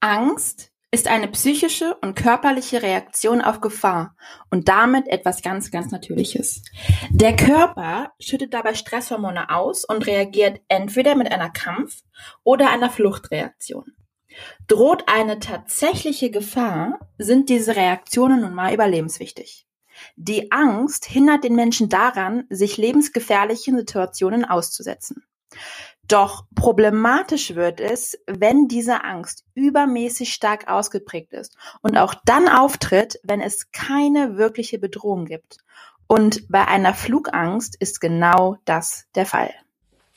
Angst ist eine psychische und körperliche Reaktion auf Gefahr und damit etwas ganz, ganz Natürliches. Der Körper schüttet dabei Stresshormone aus und reagiert entweder mit einer Kampf- oder einer Fluchtreaktion. Droht eine tatsächliche Gefahr, sind diese Reaktionen nun mal überlebenswichtig. Die Angst hindert den Menschen daran, sich lebensgefährlichen Situationen auszusetzen. Doch problematisch wird es, wenn diese Angst übermäßig stark ausgeprägt ist und auch dann auftritt, wenn es keine wirkliche Bedrohung gibt. Und bei einer Flugangst ist genau das der Fall.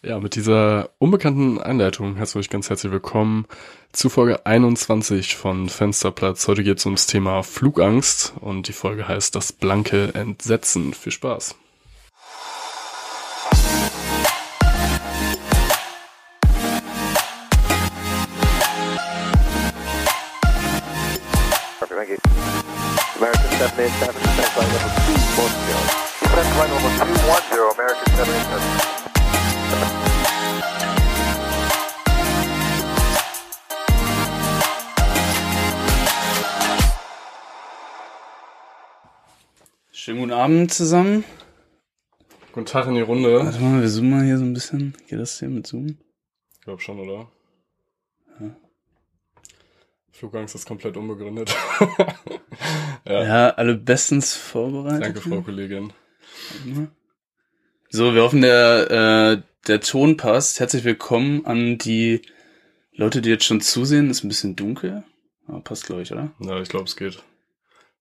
Ja, mit dieser unbekannten Einleitung herzlich euch ganz herzlich willkommen zu Folge 21 von Fensterplatz. Heute geht es ums Thema Flugangst und die Folge heißt Das blanke Entsetzen. Viel Spaß! Schönen guten Abend zusammen. Guten Tag in die Runde. Warte mal, wir zoomen mal hier so ein bisschen. Geht das hier mit Zoom? Ich glaube schon, oder? Ja. Flugangst ist komplett unbegründet. Ja, alle bestens vorbereitet. Danke, Frau Kollegin. So, wir hoffen, der Ton passt. Herzlich willkommen an die Leute, die jetzt schon zusehen. Ist ein bisschen dunkel, aber passt, glaube ich, oder? Ja, ich glaube, es geht.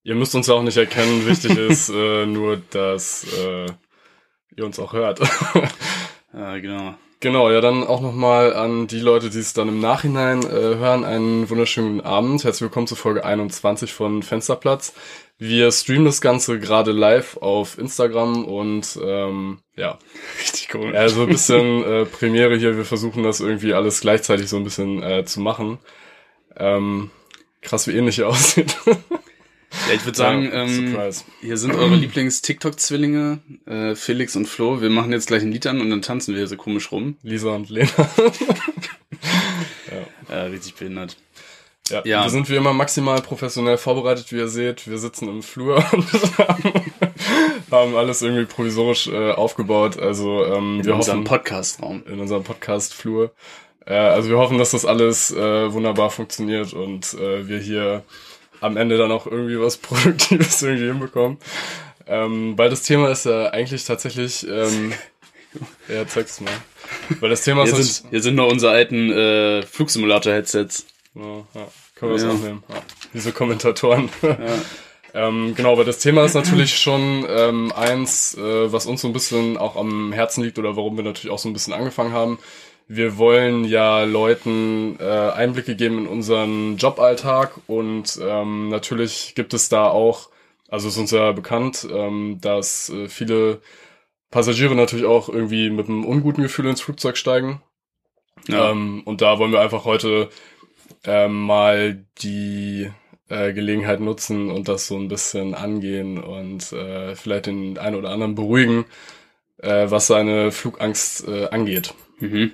Ihr müsst uns ja auch nicht erkennen. Wichtig ist nur, dass ihr uns auch hört. Ja, genau. Genau, ja, dann auch nochmal an die Leute, die es dann im Nachhinein hören, einen wunderschönen Abend. Herzlich willkommen zu Folge 21 von Fensterplatz. Wir streamen das Ganze gerade live auf Instagram und ja. Richtig cool. Also ein bisschen Premiere hier. Wir versuchen das irgendwie alles gleichzeitig so ein bisschen zu machen. Krass, wie ähnlich ihr aussieht. Ja, ich würde sagen, hier sind eure Lieblings-TikTok-Zwillinge, Felix und Flo. Wir machen jetzt gleich ein Lied an und dann tanzen wir so komisch rum. Lisa und Lena. Ja. Richtig behindert. Ja. Wir sind wie immer maximal professionell vorbereitet, wie ihr seht. Wir sitzen im Flur und haben alles irgendwie provisorisch aufgebaut. Also wir hoffen, in unserem Podcast-Raum. In unserem Podcast-Flur. Also wir hoffen, dass das alles wunderbar funktioniert und wir hier am Ende dann auch irgendwie was Produktives irgendwie hinbekommen. Weil das Thema ist ja eigentlich tatsächlich... ja, zeig's mal. Weil das Thema ist... Hier sind noch unsere alten Flugsimulator-Headsets. Ja, können wir das aufnehmen. Ja, diese Kommentatoren. Ja. Genau, aber das Thema ist natürlich schon eins, was uns so ein bisschen auch am Herzen liegt oder warum wir natürlich auch so ein bisschen angefangen haben. Wir wollen ja Leuten Einblicke geben in unseren Joballtag und natürlich gibt es da auch, also es ist uns ja bekannt, dass viele Passagiere natürlich auch irgendwie mit einem unguten Gefühl ins Flugzeug steigen. Ja. Und da wollen wir einfach heute mal die Gelegenheit nutzen und das so ein bisschen angehen und vielleicht den einen oder anderen beruhigen, was seine Flugangst angeht. Mhm.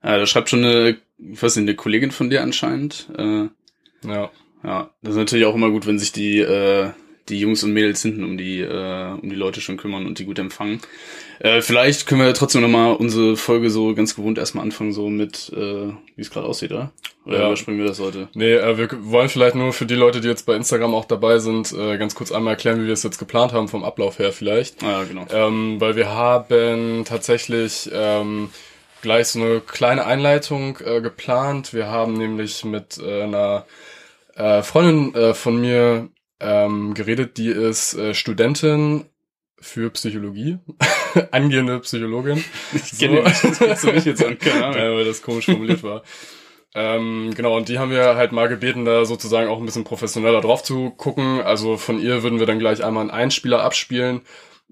Ja, da schreibt schon eine Kollegin von dir anscheinend. Ja, das ist natürlich auch immer gut, wenn sich die Jungs und Mädels hinten um die Leute schon kümmern und die gut empfangen. Vielleicht können wir trotzdem nochmal unsere Folge so ganz gewohnt erstmal anfangen, so mit, wie es gerade aussieht, oder? Oder überspringen wir das heute? Nee, wir wollen vielleicht nur für die Leute, die jetzt bei Instagram auch dabei sind, ganz kurz einmal erklären, wie wir es jetzt geplant haben, vom Ablauf her vielleicht. Ah ja, genau. Weil wir haben tatsächlich gleich so eine kleine Einleitung geplant. Wir haben nämlich mit einer Freundin von mir geredet, die ist Studentin für Psychologie, angehende Psychologin. Ich kenne das so jetzt an, keine Ahnung, weil das komisch formuliert war. Genau, und die haben wir halt mal gebeten, da sozusagen auch ein bisschen professioneller drauf zu gucken. Also von ihr würden wir dann gleich einmal einen Einspieler abspielen,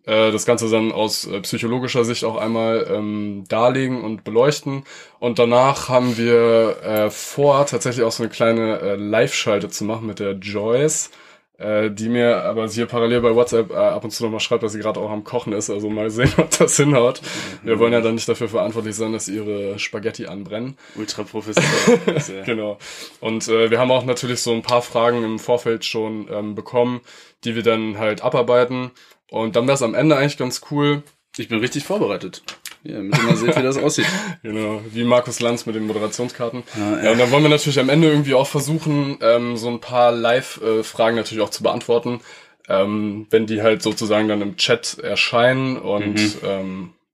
das Ganze dann aus psychologischer Sicht auch einmal darlegen und beleuchten. Und danach haben wir vor, tatsächlich auch so eine kleine Live-Schalte zu machen mit der Joyce. die mir aber hier parallel bei WhatsApp ab und zu nochmal schreibt, dass sie gerade auch am Kochen ist. Also mal sehen, ob das hinhaut. Wir wollen ja dann nicht dafür verantwortlich sein, dass ihre Spaghetti anbrennen. Ultra professionell. Genau. Und wir haben auch natürlich so ein paar Fragen im Vorfeld schon bekommen, die wir dann halt abarbeiten. Und dann wäre es am Ende eigentlich ganz cool. Ich bin richtig vorbereitet. Ja, müssen mal sehen, wie das aussieht. Genau, wie Markus Lanz mit den Moderationskarten. Ja, ja, und dann wollen wir natürlich am Ende irgendwie auch versuchen, so ein paar Live-Fragen natürlich auch zu beantworten, wenn die halt sozusagen dann im Chat erscheinen. Und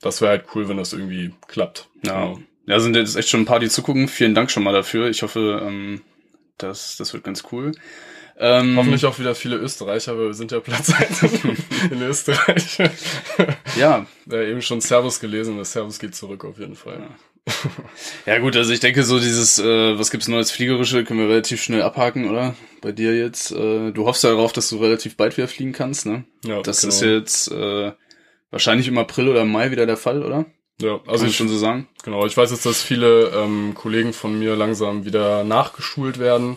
das wäre halt cool, wenn das irgendwie klappt. Ja, genau. Ja, sind jetzt echt schon ein paar, die zugucken. Vielen Dank schon mal dafür. Ich hoffe, das wird ganz cool. Hoffentlich auch wieder viele Österreicher, weil wir sind ja Platz 1 in Österreich. Ja. Eben schon Servus gelesen, das Servus geht zurück auf jeden Fall. Ja gut, also ich denke so dieses, was gibt's Neues Fliegerische, können wir relativ schnell abhaken, oder? Bei dir jetzt. Du hoffst ja darauf, dass du relativ bald wieder fliegen kannst, ne? Ja, das genau. Ist jetzt wahrscheinlich im April oder Mai wieder der Fall, oder? Ja, also ich schon so sagen. Genau, ich weiß jetzt, dass viele Kollegen von mir langsam wieder nachgeschult werden.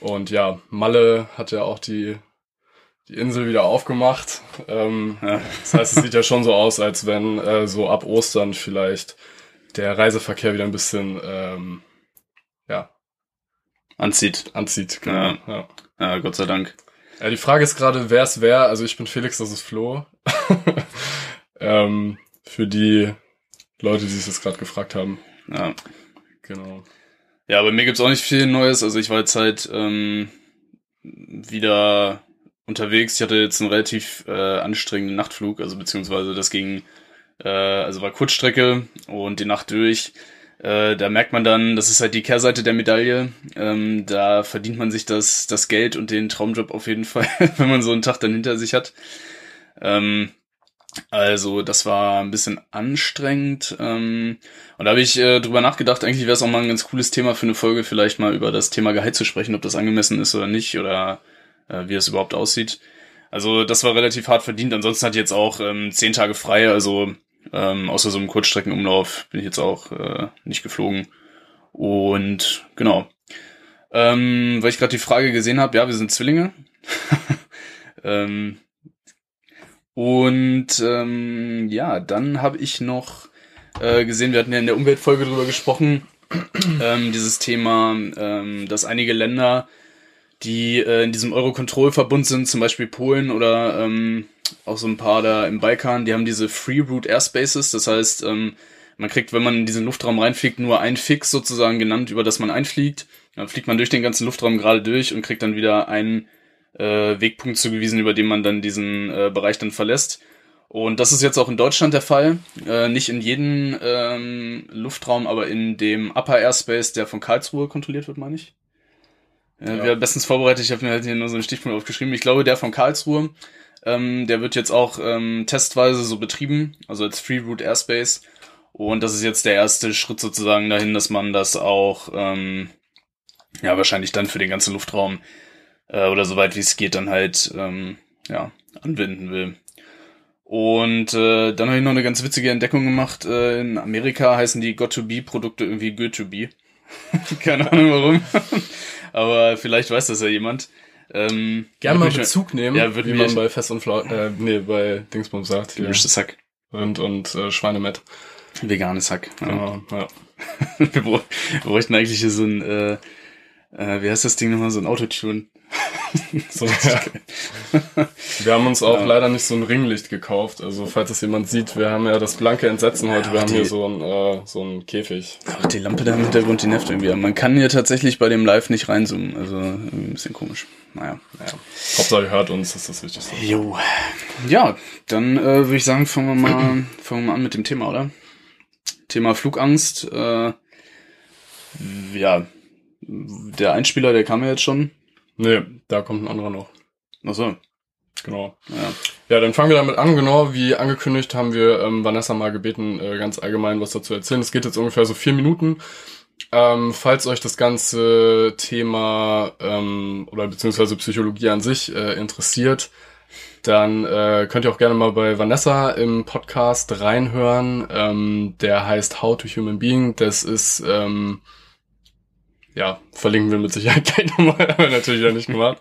Und ja, Malle hat ja auch die Insel wieder aufgemacht. Ja. Das heißt, es sieht ja schon so aus, als wenn so ab Ostern vielleicht der Reiseverkehr wieder ein bisschen anzieht. Genau. Ja. Ja, Gott sei Dank. Ja, die Frage ist gerade, wer es wer. Also ich bin Felix, das ist Flo. Für die Leute, die es jetzt gerade gefragt haben. Ja, genau. Ja, bei mir gibt's auch nicht viel Neues. Also ich war jetzt halt wieder unterwegs. Ich hatte jetzt einen relativ anstrengenden Nachtflug, also beziehungsweise das ging, also war Kurzstrecke und die Nacht durch. Da merkt man dann, das ist halt die Kehrseite der Medaille. Da verdient man sich das Geld und den Traumjob auf jeden Fall, wenn man so einen Tag dann hinter sich hat. Also das war ein bisschen anstrengend und da habe ich drüber nachgedacht, eigentlich wäre es auch mal ein ganz cooles Thema für eine Folge, vielleicht mal über das Thema Gehalt zu sprechen, ob das angemessen ist oder nicht oder wie es überhaupt aussieht. Also das war relativ hart verdient, ansonsten hatte ich jetzt auch 10 Tage frei, also außer so einem Kurzstreckenumlauf bin ich jetzt auch nicht geflogen und genau. Weil ich gerade die Frage gesehen habe, ja, wir sind Zwillinge. Und ja, dann habe ich noch gesehen, wir hatten ja in der Umweltfolge drüber gesprochen, dieses Thema, dass einige Länder, die in diesem Euro-Control-Verbund sind, zum Beispiel Polen oder auch so ein paar da im Balkan, die haben diese Free Route Airspaces, das heißt, man kriegt, wenn man in diesen Luftraum reinfliegt, nur ein Fix sozusagen genannt, über das man einfliegt, dann fliegt man durch den ganzen Luftraum gerade durch und kriegt dann wieder einen Wegpunkt zugewiesen, über den man dann diesen Bereich dann verlässt. Und das ist jetzt auch in Deutschland der Fall. Nicht in jedem Luftraum, aber in dem Upper Airspace, der von Karlsruhe kontrolliert wird, meine ich. Ja. Wir bestens vorbereitet, ich habe mir halt hier nur so einen Stichpunkt aufgeschrieben. Ich glaube, der von Karlsruhe, der wird jetzt auch testweise so betrieben, also als Free Route Airspace. Und das ist jetzt der erste Schritt sozusagen dahin, dass man das auch ja wahrscheinlich dann für den ganzen Luftraum oder soweit wie es geht, dann halt anwenden will. Und dann habe ich noch eine ganz witzige Entdeckung gemacht. In Amerika heißen die Good2B-Produkte irgendwie Good2B. Keine Ahnung warum. Aber vielleicht weiß das ja jemand. Gerne mal Bezug nehmen, ja, wie man bei Fest und bei Dingsbums sagt. Gemischtes Hack. Rind und Schweinemett. Veganes Hack. Ja. Ja. Wir bräuchten eigentlich hier so ein wie heißt das Ding nochmal? So ein Autotune. So, ja. Wir haben uns auch leider nicht so ein Ringlicht gekauft. Also falls das jemand sieht, wir haben ja das blanke Entsetzen heute. Ja, wir haben hier so einen Käfig. Ach, die Lampe da im Hintergrund, die nervt irgendwie. Man kann hier tatsächlich bei dem Live nicht reinzoomen. Also ein bisschen komisch. Naja. Hauptsache ihr hört uns, das ist das Wichtigste. Jo. Ja, dann würde ich sagen, fangen wir mal an mit dem Thema, oder? Thema Flugangst. Ja. Der Einspieler, der kam ja jetzt schon. Nee, da kommt ein anderer noch. Ach so. Genau. Ja, dann fangen wir damit an. Genau, wie angekündigt haben wir Vanessa mal gebeten, ganz allgemein was dazu erzählen. Es geht jetzt ungefähr so 4 Minuten. Falls euch das ganze Thema oder beziehungsweise Psychologie an sich interessiert, dann könnt ihr auch gerne mal bei Vanessa im Podcast reinhören. Der heißt How to Human Being. Das ist... Ja, verlinken wir mit Sicherheit gleich nochmal, aber natürlich ja nicht gemacht.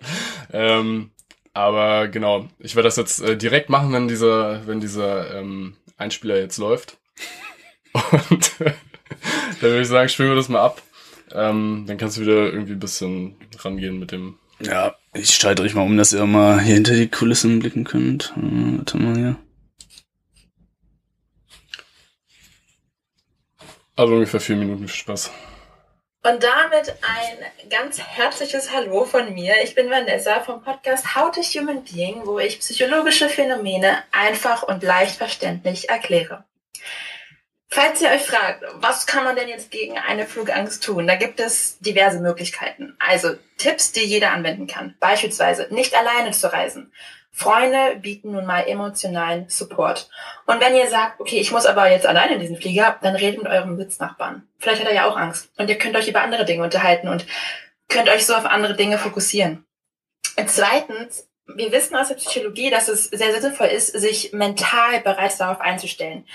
Aber genau, ich werde das jetzt direkt machen, wenn dieser Einspieler jetzt läuft. Und dann würde ich sagen, spielen wir das mal ab. Dann kannst du wieder irgendwie ein bisschen rangehen mit dem... Ja, ich schalte euch mal um, dass ihr mal hier hinter die Kulissen blicken könnt. Warte mal hier. Also ungefähr 4 Minuten für Spaß. Und damit ein ganz herzliches Hallo von mir. Ich bin Vanessa vom Podcast How to Human Being, wo ich psychologische Phänomene einfach und leicht verständlich erkläre. Falls ihr euch fragt, was kann man denn jetzt gegen eine Flugangst tun? Da gibt es diverse Möglichkeiten. Also Tipps, die jeder anwenden kann. Beispielsweise nicht alleine zu reisen. Freunde bieten nun mal emotionalen Support. Und wenn ihr sagt, okay, ich muss aber jetzt alleine in diesen Flieger, dann redet mit eurem Sitznachbarn. Vielleicht hat er ja auch Angst. Und ihr könnt euch über andere Dinge unterhalten und könnt euch so auf andere Dinge fokussieren. Zweitens, wir wissen aus der Psychologie, dass es sehr sinnvoll ist, sich mental bereits darauf einzustellen.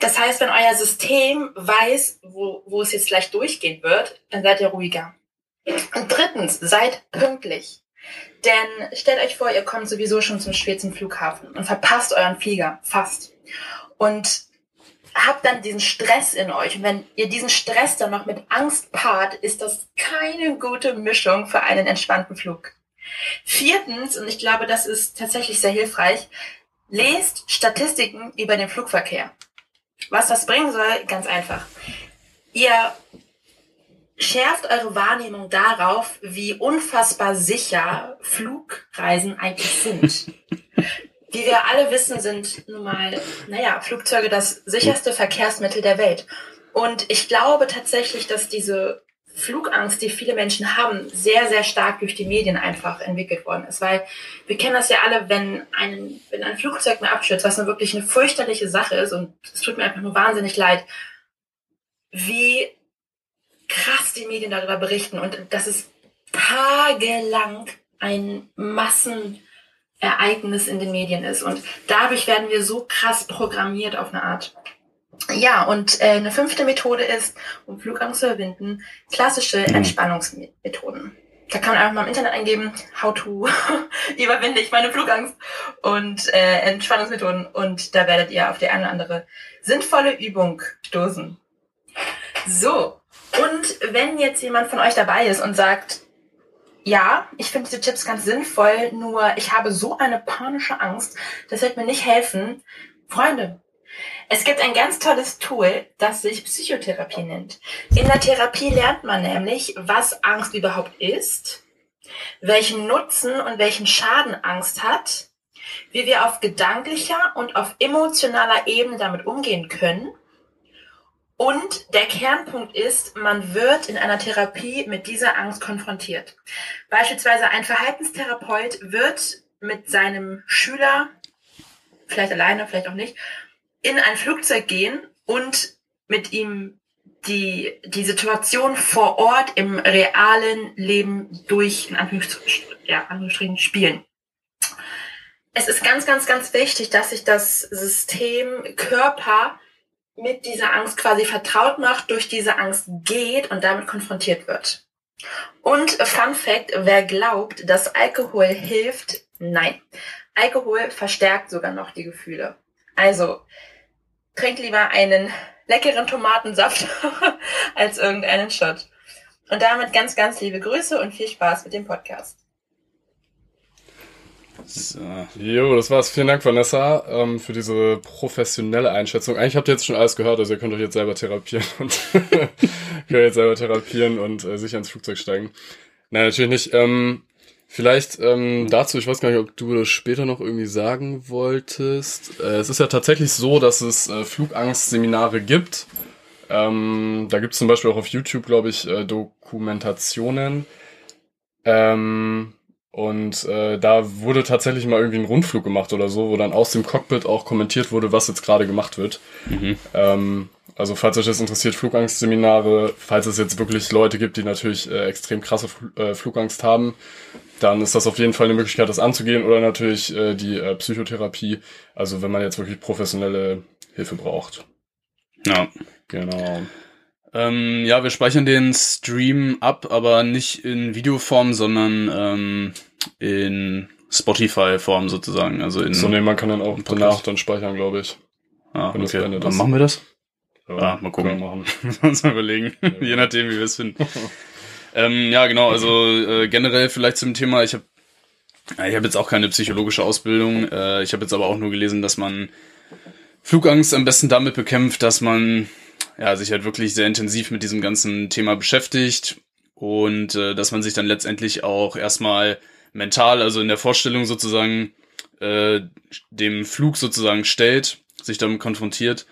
Das heißt, wenn euer System weiß, wo es jetzt gleich durchgehen wird, dann seid ihr ruhiger. Und drittens, seid pünktlich. Denn stellt euch vor, ihr kommt sowieso schon zu spät zum Flughafen und verpasst euren Flieger, fast. Und habt dann diesen Stress in euch. Und wenn ihr diesen Stress dann noch mit Angst paart, ist das keine gute Mischung für einen entspannten Flug. Viertens, und ich glaube, das ist tatsächlich sehr hilfreich, lest Statistiken über den Flugverkehr. Was das bringen soll, ganz einfach. Ihr schärft eure Wahrnehmung darauf, wie unfassbar sicher Flugreisen eigentlich sind. Wie wir alle wissen, sind nun mal, Flugzeuge das sicherste Verkehrsmittel der Welt. Und ich glaube tatsächlich, dass diese Flugangst, die viele Menschen haben, sehr, sehr stark durch die Medien einfach entwickelt worden ist. Weil wir kennen das ja alle, wenn ein Flugzeug mal abstürzt, was dann wirklich eine fürchterliche Sache ist, und es tut mir einfach nur wahnsinnig leid, wie krass die Medien darüber berichten und dass es tagelang ein Massenereignis in den Medien ist. Und dadurch werden wir so krass programmiert auf eine Art. Ja, und eine fünfte Methode ist, um Flugangst zu überwinden, klassische Entspannungsmethoden. Da kann man einfach mal im Internet eingeben, how to überwinde ich meine Flugangst und Entspannungsmethoden. Und da werdet ihr auf die eine oder andere sinnvolle Übung stoßen. So, und wenn jetzt jemand von euch dabei ist und sagt, ja, ich finde diese Tipps ganz sinnvoll, nur ich habe so eine panische Angst, das wird mir nicht helfen. Freunde, es gibt ein ganz tolles Tool, das sich Psychotherapie nennt. In der Therapie lernt man nämlich, was Angst überhaupt ist, welchen Nutzen und welchen Schaden Angst hat, wie wir auf gedanklicher und auf emotionaler Ebene damit umgehen können. Und der Kernpunkt ist, man wird in einer Therapie mit dieser Angst konfrontiert. Beispielsweise ein Verhaltenstherapeut wird mit seinem Schüler, vielleicht alleine, vielleicht auch nicht, in ein Flugzeug gehen und mit ihm die Situation vor Ort im realen Leben durch, in Anführungsstrichen, spielen. Es ist ganz, ganz, ganz wichtig, dass sich das System Körper mit dieser Angst quasi vertraut macht, durch diese Angst geht und damit konfrontiert wird. Und Fun Fact, wer glaubt, dass Alkohol hilft? Nein. Alkohol verstärkt sogar noch die Gefühle. Also, trinkt lieber einen leckeren Tomatensaft als irgendeinen Shot. Und damit ganz, ganz liebe Grüße und viel Spaß mit dem Podcast. So. Jo, das war's. Vielen Dank, Vanessa, für diese professionelle Einschätzung. Eigentlich habt ihr jetzt schon alles gehört, also ihr könnt euch jetzt selber therapieren und sicher ins Flugzeug steigen. Nein, natürlich nicht. Vielleicht dazu, ich weiß gar nicht, ob du das später noch irgendwie sagen wolltest. Es ist ja tatsächlich so, dass es Flugangstseminare gibt. Da gibt es zum Beispiel auch auf YouTube, glaube ich, Dokumentationen. Und da wurde tatsächlich mal irgendwie ein Rundflug gemacht oder so, wo dann aus dem Cockpit auch kommentiert wurde, was jetzt gerade gemacht wird. Mhm. Also falls euch das interessiert, Flugangstseminare, falls es jetzt wirklich Leute gibt, die natürlich extrem krasse Flugangst haben, dann ist das auf jeden Fall eine Möglichkeit, das anzugehen, oder natürlich die Psychotherapie, also wenn man jetzt wirklich professionelle Hilfe braucht. Ja. Genau. Ja, wir speichern den Stream ab, aber nicht in Videoform, sondern in Spotify-Form sozusagen. Also in so, nee, man kann dann auch danach dann speichern, glaube ich. Ah, wenn okay. Dann machen wir das? Ja, mal gucken. Sonst mal überlegen. Ja. Je nachdem, wie wir es finden. Ja, genau. Also generell vielleicht zum Thema. Ich habe jetzt auch keine psychologische Ausbildung. Ich habe jetzt aber auch nur gelesen, dass man Flugangst am besten damit bekämpft, dass man sich halt wirklich sehr intensiv mit diesem ganzen Thema beschäftigt und dass man sich dann letztendlich auch erstmal mental, also in der Vorstellung sozusagen, dem Flug sozusagen stellt, sich damit konfrontiert.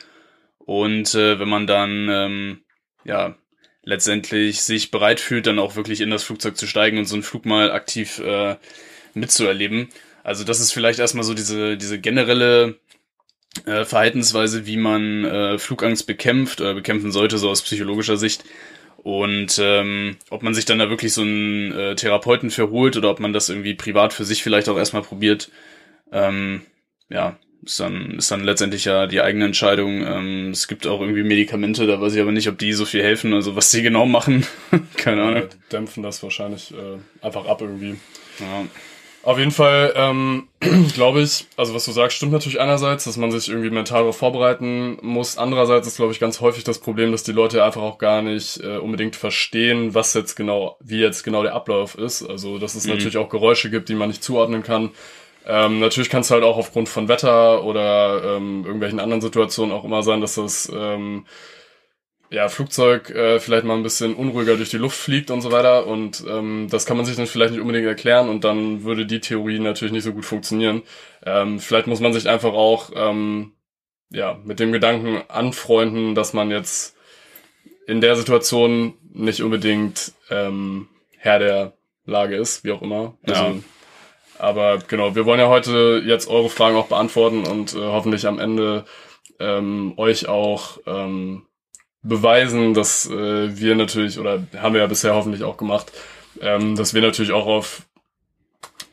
Und wenn man dann letztendlich sich bereit fühlt, dann auch wirklich in das Flugzeug zu steigen und so einen Flug mal aktiv mitzuerleben. Also das ist vielleicht erstmal so diese generelle Verhaltensweise, wie man Flugangst bekämpft oder bekämpfen sollte, so aus psychologischer Sicht. Und ob man sich dann da wirklich so einen Therapeuten für holt oder ob man das irgendwie privat für sich vielleicht auch erstmal probiert, ist dann letztendlich ja die eigene Entscheidung. Es gibt auch irgendwie Medikamente, da weiß ich aber nicht, ob die so viel helfen, also was die genau machen. Keine Ahnung. Die dämpfen das wahrscheinlich einfach ab irgendwie. Ja. Auf jeden Fall glaube ich, also was du sagst, stimmt natürlich einerseits, dass man sich irgendwie mental darauf vorbereiten muss. Andererseits ist, glaube ich, ganz häufig das Problem, dass die Leute einfach auch gar nicht unbedingt verstehen, was jetzt genau, wie jetzt genau der Ablauf ist. Also dass es natürlich auch Geräusche gibt, die man nicht zuordnen kann. Natürlich kann es halt auch aufgrund von Wetter oder irgendwelchen anderen Situationen auch immer sein, dass das Flugzeug vielleicht mal ein bisschen unruhiger durch die Luft fliegt und so weiter. Und das kann man sich dann vielleicht nicht unbedingt erklären und dann würde die Theorie natürlich nicht so gut funktionieren. Vielleicht muss man sich einfach auch mit dem Gedanken anfreunden, dass man jetzt in der Situation nicht unbedingt Herr der Lage ist, wie auch immer. Also, ja. Aber genau, wir wollen ja heute jetzt eure Fragen auch beantworten und hoffentlich am Ende euch auch beweisen, dass wir natürlich, oder haben wir ja bisher hoffentlich auch gemacht, dass wir natürlich auch auf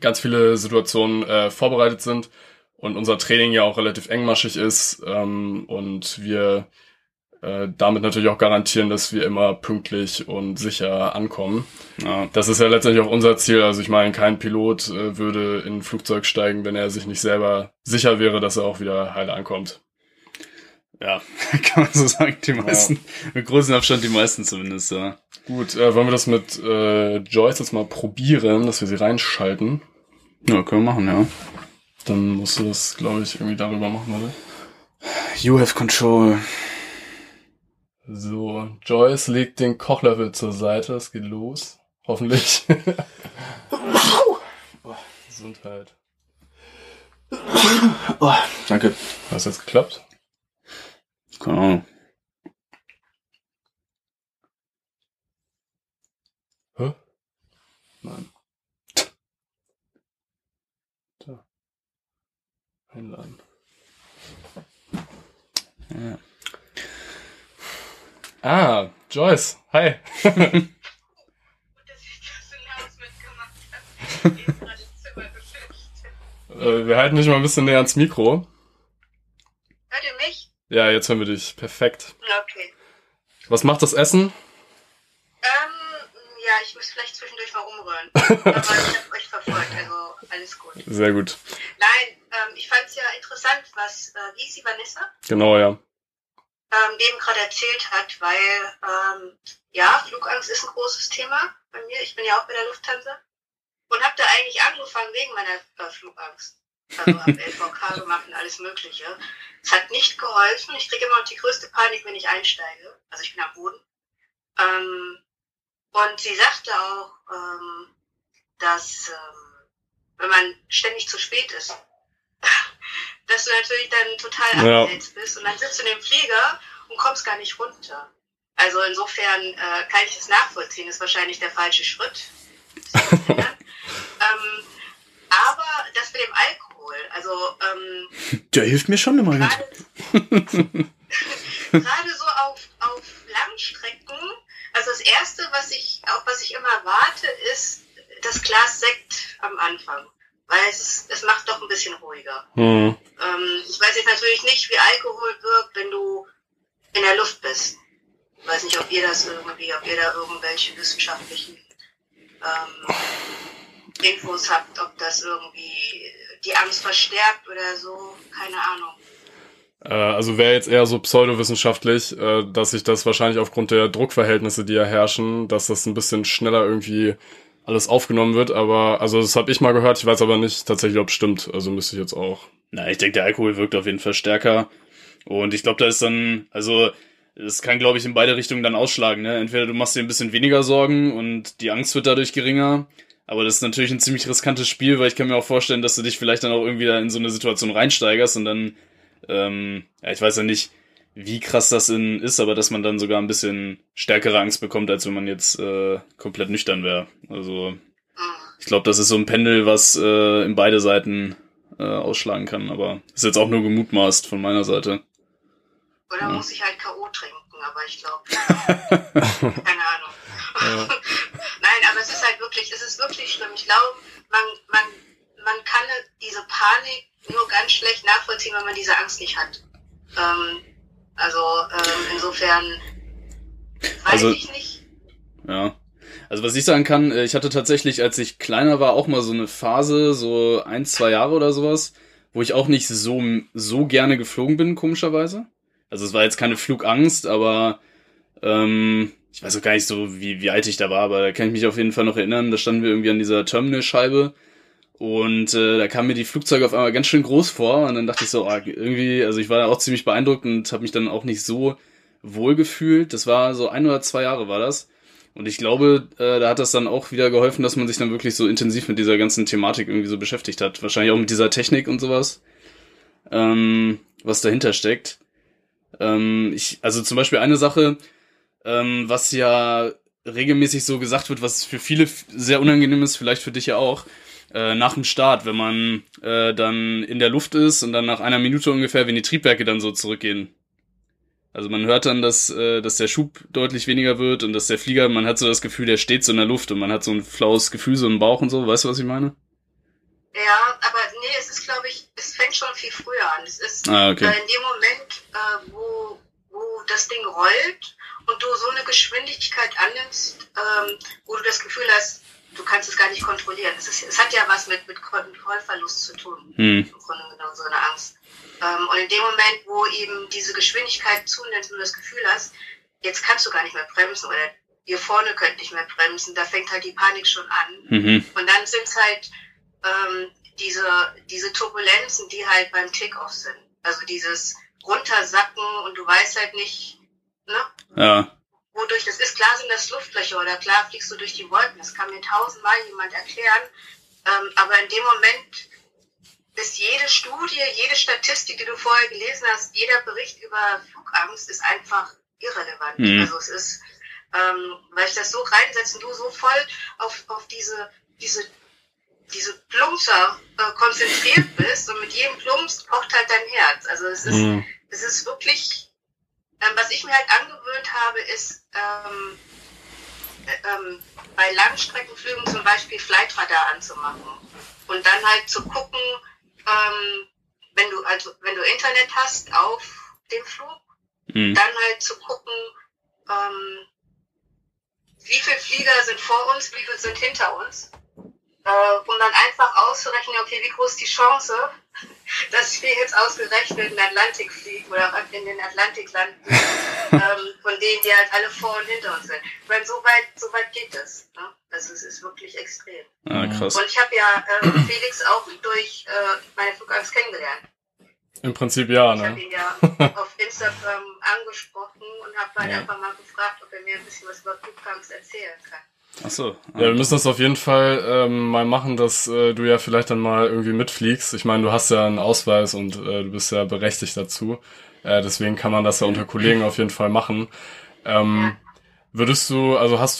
ganz viele Situationen vorbereitet sind und unser Training ja auch relativ engmaschig ist und wir damit natürlich auch garantieren, dass wir immer pünktlich und sicher ankommen. Ja. Das ist ja letztendlich auch unser Ziel. Also ich meine, kein Pilot würde in ein Flugzeug steigen, wenn er sich nicht selber sicher wäre, dass er auch wieder heil ankommt. Ja, kann man so sagen, die meisten. Ja. Mit großem Abstand die meisten zumindest, ja. Gut, wollen wir das mit Joyce jetzt mal probieren, dass wir sie reinschalten? Ja, können wir machen, ja. Dann musst du das, glaube ich, irgendwie darüber machen, oder? You have control. So, Joyce legt den Kochlöffel zur Seite, es geht los, hoffentlich. Oh, Gesundheit. Oh, danke. Hat es jetzt geklappt? Keine Ahnung. Hä? Nein. Da. Einladen. Ja. Ah, Joyce, hi. Gut, dass ich das in Haus mitgemacht habe. Ich bin gerade im Zimmer geflüchtet. Wir halten dich mal ein bisschen näher ans Mikro. Hört ihr mich? Ja, jetzt hören wir dich. Perfekt. Okay. Was macht das Essen? Ich muss vielleicht zwischendurch mal rumrühren. Aber ich habe euch verfolgt, also alles gut. Sehr gut. Nein, ich fand es ja interessant, was, wie ist die Vanessa? Genau, ja. Eben gerade erzählt hat, weil Flugangst ist ein großes Thema bei mir. Ich bin ja auch bei der Lufthansa und habe da eigentlich angefangen wegen meiner Flugangst. Also habe LVK gemacht und alles Mögliche. Es hat nicht geholfen. Ich kriege immer noch die größte Panik, wenn ich einsteige. Also ich bin am Boden. Und sie sagte auch, dass wenn man ständig zu spät ist, dass du natürlich dann total abgehetzt bist und dann sitzt du in dem Flieger und kommst gar nicht runter. Also insofern kann ich das nachvollziehen, ist wahrscheinlich der falsche Schritt. Aber das mit dem Alkohol, also der hilft mir schon immer gerade, gerade so auf Langstrecken, also das Erste, was ich immer warte, ist das Glas Sekt am Anfang. Weil es macht doch ein bisschen ruhiger. Mhm. Ich weiß jetzt natürlich nicht, wie Alkohol wirkt, wenn du in der Luft bist. Ich weiß nicht, ob ihr da irgendwelche wissenschaftlichen Infos habt, ob das irgendwie die Angst verstärkt oder so, keine Ahnung. Also wäre jetzt eher so pseudowissenschaftlich, dass sich das wahrscheinlich aufgrund der Druckverhältnisse, die ja herrschen, dass das ein bisschen schneller irgendwie alles aufgenommen wird, aber also das habe ich mal gehört, ich weiß aber nicht tatsächlich, ob es stimmt, also müsste ich jetzt auch. Na, ich denke, der Alkohol wirkt auf jeden Fall stärker und ich glaube, da ist dann, also es kann, glaube ich, in beide Richtungen dann ausschlagen, ne? Entweder du machst dir ein bisschen weniger Sorgen und die Angst wird dadurch geringer, aber das ist natürlich ein ziemlich riskantes Spiel, weil ich kann mir auch vorstellen, dass du dich vielleicht dann auch irgendwie da in so eine Situation reinsteigerst und dann, ja, ich weiß ja nicht, wie krass das ist, aber dass man dann sogar ein bisschen stärkere Angst bekommt, als wenn man jetzt komplett nüchtern wäre. Also ich glaube, das ist so ein Pendel, was in beide Seiten ausschlagen kann, aber ist jetzt auch nur gemutmaßt von meiner Seite. Oder ja. Muss ich halt K.O. trinken, aber ich glaube, keine Ahnung. Ja. Nein, aber es ist halt wirklich, es ist wirklich schlimm. Ich glaube, man kann diese Panik nur ganz schlecht nachvollziehen, wenn man diese Angst nicht hat. Insofern weiß ich nicht. Ja, also was ich sagen kann, ich hatte tatsächlich, als ich kleiner war, auch mal so eine Phase, so 1-2 Jahre oder sowas, wo ich auch nicht so gerne geflogen bin, komischerweise. Also es war jetzt keine Flugangst, aber ich weiß auch gar nicht so, wie alt ich da war, aber da kann ich mich auf jeden Fall noch erinnern, da standen wir irgendwie an dieser Terminalscheibe. Und da kamen mir die Flugzeuge auf einmal ganz schön groß vor und dann dachte ich so, irgendwie, also ich war da auch ziemlich beeindruckt und habe mich dann auch nicht so wohl gefühlt. Das war so 1 oder 2 Jahre war das. Und ich glaube, da hat das dann auch wieder geholfen, dass man sich dann wirklich so intensiv mit dieser ganzen Thematik irgendwie so beschäftigt hat. Wahrscheinlich auch mit dieser Technik und sowas, was dahinter steckt. Also zum Beispiel eine Sache, was ja regelmäßig so gesagt wird, was für viele sehr unangenehm ist, vielleicht für dich ja auch, nach dem Start, wenn man dann in der Luft ist und dann nach einer Minute ungefähr, wenn die Triebwerke dann so zurückgehen. Also man hört dann, dass der Schub deutlich weniger wird und dass der Flieger, man hat so das Gefühl, der steht so in der Luft und man hat so ein flaues Gefühl, so im Bauch und so. Weißt du, was ich meine? Ja, aber nee, es ist, glaube ich, es fängt schon viel früher an. Es ist okay. In dem Moment, wo das Ding rollt und du so eine Geschwindigkeit annimmst, wo du das Gefühl hast, du kannst es gar nicht kontrollieren. Es hat ja was mit Kontrollverlust zu tun, im Grunde genommen so eine Angst. Und in dem Moment, wo eben diese Geschwindigkeit zunimmt, du das Gefühl hast, jetzt kannst du gar nicht mehr bremsen oder ihr vorne könnt nicht mehr bremsen, da fängt halt die Panik schon an. Mhm. Und dann sind es halt diese Turbulenzen, die halt beim Take-Off sind. Also dieses Runtersacken und du weißt halt nicht, ne? Ja. Wodurch das ist, klar sind das Luftlöcher oder klar fliegst du durch die Wolken, das kann mir 1000-mal jemand erklären, aber in dem Moment ist jede Studie, jede Statistik, die du vorher gelesen hast, jeder Bericht über Flugangst ist einfach irrelevant. Mhm. Also es ist, weil ich das so reinsetze und du so voll auf diese Plumpser konzentriert bist und mit jedem Plumps pocht halt dein Herz. Also es ist wirklich... Was ich mir halt angewöhnt habe, ist bei Langstreckenflügen zum Beispiel Flightradar anzumachen und dann halt zu gucken, wenn du Internet hast auf dem Flug, dann halt zu gucken, wie viele Flieger sind vor uns, wie viele sind hinter uns, um dann einfach auszurechnen, okay, wie groß die Chance, dass wir jetzt ausgerechnet in den Atlantik fliegen oder in den Atlantik landen, von denen die halt alle vor und hinter uns sind. Weil so weit geht das. Ne? Also es ist wirklich extrem. Ah, krass. Und ich habe ja Felix auch durch meine Flugangst kennengelernt. Im Prinzip ja, ne? Ich habe ihn ja auf Instagram angesprochen und habe halt einfach mal gefragt, ob er mir ein bisschen was über Flugangst erzählen kann. Ach so. Ja, wir müssen das auf jeden Fall mal machen, dass du ja vielleicht dann mal irgendwie mitfliegst. Ich meine, du hast ja einen Ausweis und du bist ja berechtigt dazu. Deswegen kann man das ja unter Kollegen auf jeden Fall machen. Hast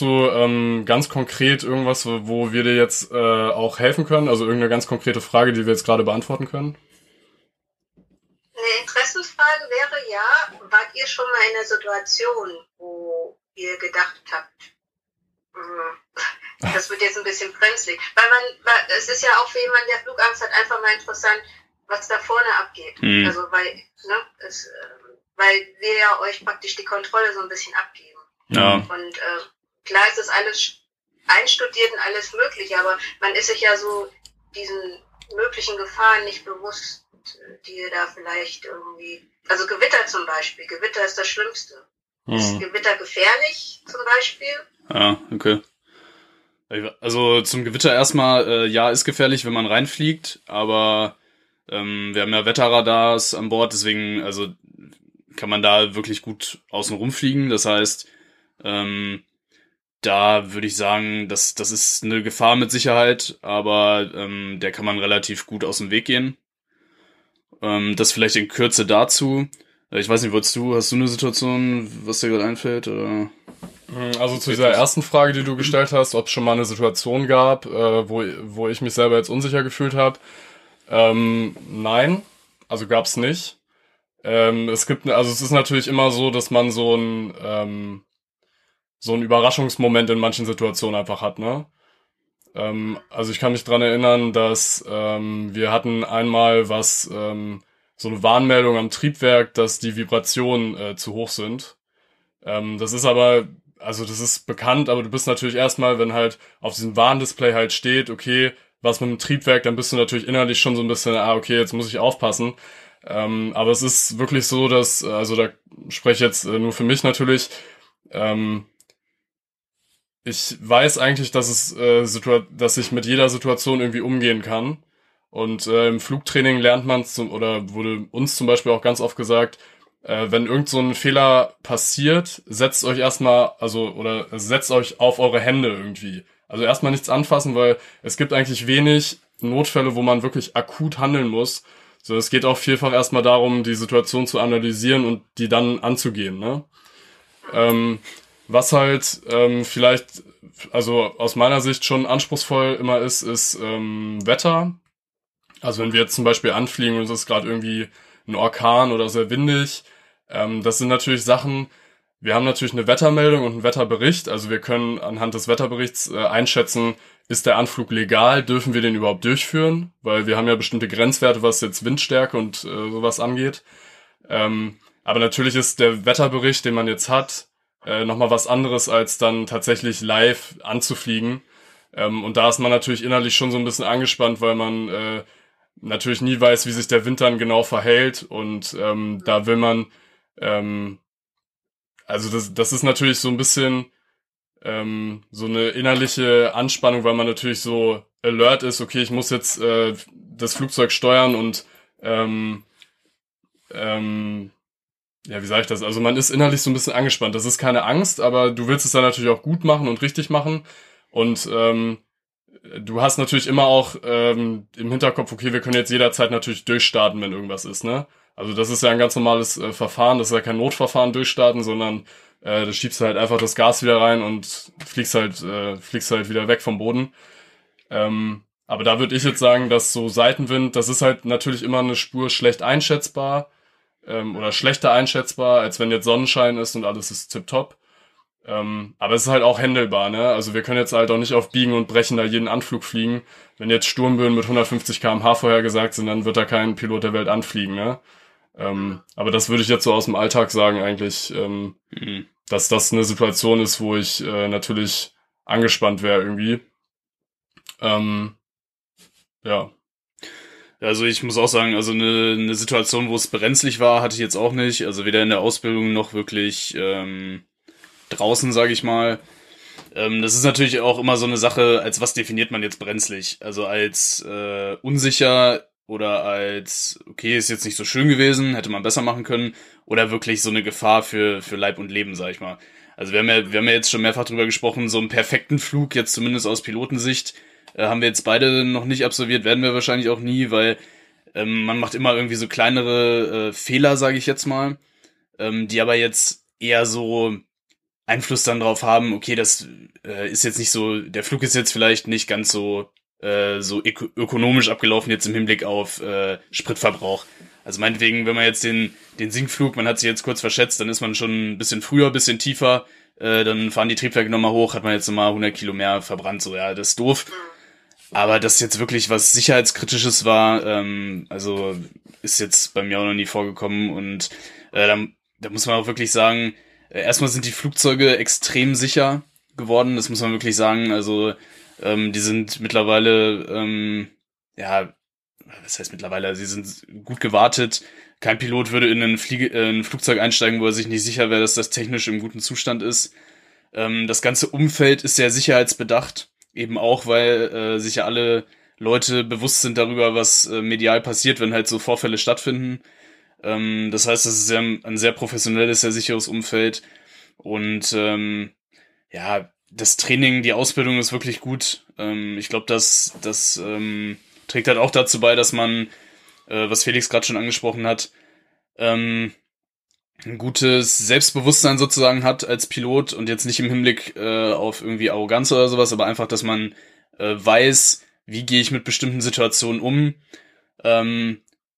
du ganz konkret irgendwas, wo wir dir jetzt auch helfen können? Also irgendeine ganz konkrete Frage, die wir jetzt gerade beantworten können? Eine Interessensfrage wäre ja, wart ihr schon mal in einer Situation, wo ihr gedacht habt, das wird jetzt ein bisschen brenzlig, weil es ist ja auch für jemanden, der Flugangst hat, einfach mal interessant, was da vorne abgeht. Mhm. Also weil wir ja euch praktisch die Kontrolle so ein bisschen abgeben. Ja. Und klar ist das alles einstudiert und alles möglich, aber man ist sich ja so diesen möglichen Gefahren nicht bewusst, die da vielleicht irgendwie, also Gewitter zum Beispiel, Gewitter ist das Schlimmste. Mhm. Ist Gewitter gefährlich zum Beispiel? Ja, okay. Also zum Gewitter erstmal, ja, ist gefährlich, wenn man reinfliegt, aber wir haben ja Wetterradars an Bord, deswegen also kann man da wirklich gut außen rumfliegen. Das heißt, da würde ich sagen, das ist eine Gefahr mit Sicherheit, aber der kann man relativ gut aus dem Weg gehen. Das vielleicht in Kürze dazu. Ich weiß nicht, hast du eine Situation, was dir gerade einfällt? Oder? Also zu dieser ersten Frage, die du gestellt hast, ob es schon mal eine Situation gab, wo ich mich selber jetzt unsicher gefühlt habe. Nein, also gab es nicht. Es ist natürlich immer so, dass man so einen Überraschungsmoment in manchen Situationen einfach hat, ne? Also ich kann mich dran erinnern, dass wir hatten einmal so eine Warnmeldung am Triebwerk, dass die Vibrationen zu hoch sind. Das ist bekannt, aber du bist natürlich erstmal, wenn halt auf diesem Warndisplay halt steht, okay, was mit dem Triebwerk, dann bist du natürlich innerlich schon so ein bisschen, okay, jetzt muss ich aufpassen. Aber es ist wirklich so, dass, also da spreche ich jetzt nur für mich natürlich, ich weiß eigentlich, dass ich mit jeder Situation irgendwie umgehen kann. Und im Flugtraining lernt man es, oder wurde uns zum Beispiel auch ganz oft gesagt, wenn irgend so ein Fehler passiert, setzt euch auf eure Hände irgendwie. Also erstmal nichts anfassen, weil es gibt eigentlich wenig Notfälle, wo man wirklich akut handeln muss. So, es geht auch vielfach erstmal darum, die Situation zu analysieren und die dann anzugehen, ne? Was halt vielleicht, also aus meiner Sicht schon anspruchsvoll immer ist Wetter. Also wenn wir jetzt zum Beispiel anfliegen und es ist gerade irgendwie ein Orkan oder sehr windig, das sind natürlich Sachen, wir haben natürlich eine Wettermeldung und einen Wetterbericht, also wir können anhand des Wetterberichts einschätzen, ist der Anflug legal, dürfen wir den überhaupt durchführen, weil wir haben ja bestimmte Grenzwerte, was jetzt Windstärke und sowas angeht. Aber natürlich ist der Wetterbericht, den man jetzt hat, nochmal was anderes, als dann tatsächlich live anzufliegen. Und da ist man natürlich innerlich schon so ein bisschen angespannt, weil man natürlich nie weiß, wie sich der Wind dann genau verhält, und da will man das ist natürlich so ein bisschen so eine innerliche Anspannung, weil man natürlich so alert ist, okay, ich muss jetzt das Flugzeug steuern und wie sage ich das? Also man ist innerlich so ein bisschen angespannt. Das ist keine Angst, aber du willst es dann natürlich auch gut machen und richtig machen, und du hast natürlich immer auch im Hinterkopf, okay, wir können jetzt jederzeit natürlich durchstarten, wenn irgendwas ist, ne? Also das ist ja ein ganz normales Verfahren, das ist ja kein Notverfahren durchstarten, sondern du schiebst halt einfach das Gas wieder rein und fliegst halt wieder weg vom Boden. Aber da würde ich jetzt sagen, dass so Seitenwind, das ist halt natürlich immer eine Spur schlecht einschätzbar oder schlechter einschätzbar, als wenn jetzt Sonnenschein ist und alles ist tipptopp. Aber es ist halt auch händelbar, ne? Also wir können jetzt halt auch nicht auf Biegen und Brechen da jeden Anflug fliegen. Wenn jetzt Sturmböen mit 150 km/h vorhergesagt sind, dann wird da kein Pilot der Welt anfliegen, ne? Aber das würde ich jetzt so aus dem Alltag sagen eigentlich, dass das eine Situation ist, wo ich natürlich angespannt wäre irgendwie. Ja. Also ich muss auch sagen, also eine Situation, wo es brenzlig war, hatte ich jetzt auch nicht. Also weder in der Ausbildung noch wirklich draußen, sage ich mal. Das ist natürlich auch immer so eine Sache, als was definiert man jetzt brenzlig? Also als unsicher oder als, okay, ist jetzt nicht so schön gewesen, hätte man besser machen können, oder wirklich so eine Gefahr für Leib und Leben, sag ich mal. Also wir haben ja jetzt schon mehrfach drüber gesprochen, so einen perfekten Flug, jetzt zumindest aus Pilotensicht, haben wir jetzt beide noch nicht absolviert, werden wir wahrscheinlich auch nie, weil man macht immer irgendwie so kleinere Fehler, sage ich jetzt mal, die aber jetzt eher so Einfluss dann drauf haben, okay, das ist jetzt nicht so, der Flug ist jetzt vielleicht nicht ganz so so ökonomisch abgelaufen jetzt im Hinblick auf Spritverbrauch. Also meinetwegen, wenn man jetzt den Sinkflug, man hat sich jetzt kurz verschätzt, dann ist man schon ein bisschen früher, ein bisschen tiefer, dann fahren die Triebwerke nochmal hoch, hat man jetzt nochmal 100 Kilo mehr verbrannt, so, ja, das ist doof. Aber dass jetzt wirklich was Sicherheitskritisches war, also ist jetzt bei mir auch noch nie vorgekommen, und da muss man auch wirklich sagen, Erstmal sind die Flugzeuge extrem sicher geworden, das muss man wirklich sagen. Also die sind mittlerweile, ja, was heißt mittlerweile, sie sind gut gewartet. Kein Pilot würde in ein Flugzeug einsteigen, wo er sich nicht sicher wäre, dass das technisch im guten Zustand ist. Das ganze Umfeld ist sehr sicherheitsbedacht, eben auch, weil sich ja alle Leute bewusst sind darüber, was medial passiert, wenn halt so Vorfälle stattfinden. Das heißt, das ist ein sehr professionelles, sehr sicheres Umfeld. Und ja, das Training, die Ausbildung ist wirklich gut. Ich glaube, das trägt halt auch dazu bei, dass man, was Felix gerade schon angesprochen hat, ein gutes Selbstbewusstsein sozusagen hat als Pilot und jetzt nicht im Hinblick auf irgendwie Arroganz oder sowas, aber einfach, dass man weiß, wie gehe ich mit bestimmten Situationen um.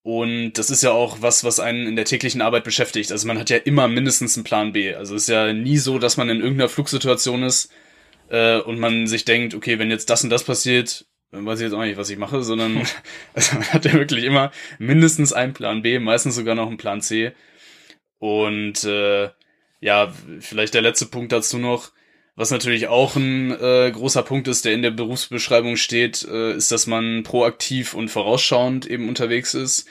Und das ist ja auch was einen in der täglichen Arbeit beschäftigt. Also man hat ja immer mindestens einen Plan B. Also es ist ja nie so, dass man in irgendeiner Flugsituation ist und man sich denkt, okay, wenn jetzt das und das passiert, dann weiß ich jetzt auch nicht, was ich mache, sondern also man hat ja wirklich immer mindestens einen Plan B, meistens sogar noch einen Plan C. Und ja, vielleicht der letzte Punkt dazu noch, was natürlich auch ein großer Punkt ist, der in der Berufsbeschreibung steht, ist, dass man proaktiv und vorausschauend eben unterwegs ist.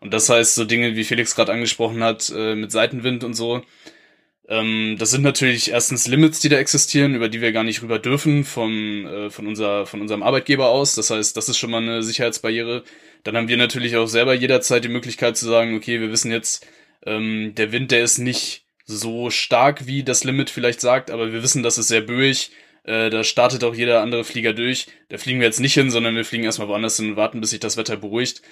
Und das heißt, so Dinge, wie Felix gerade angesprochen hat, mit Seitenwind und so, das sind natürlich erstens Limits, die da existieren, über die wir gar nicht rüber dürfen von unserem Arbeitgeber aus. Das heißt, das ist schon mal eine Sicherheitsbarriere. Dann haben wir natürlich auch selber jederzeit die Möglichkeit zu sagen, okay, wir wissen jetzt, der Wind, der ist nicht so stark, wie das Limit vielleicht sagt, aber wir wissen, das ist sehr böig. Da startet auch jeder andere Flieger durch. Da fliegen wir jetzt nicht hin, sondern wir fliegen erstmal woanders hin und warten, bis sich das Wetter beruhigt.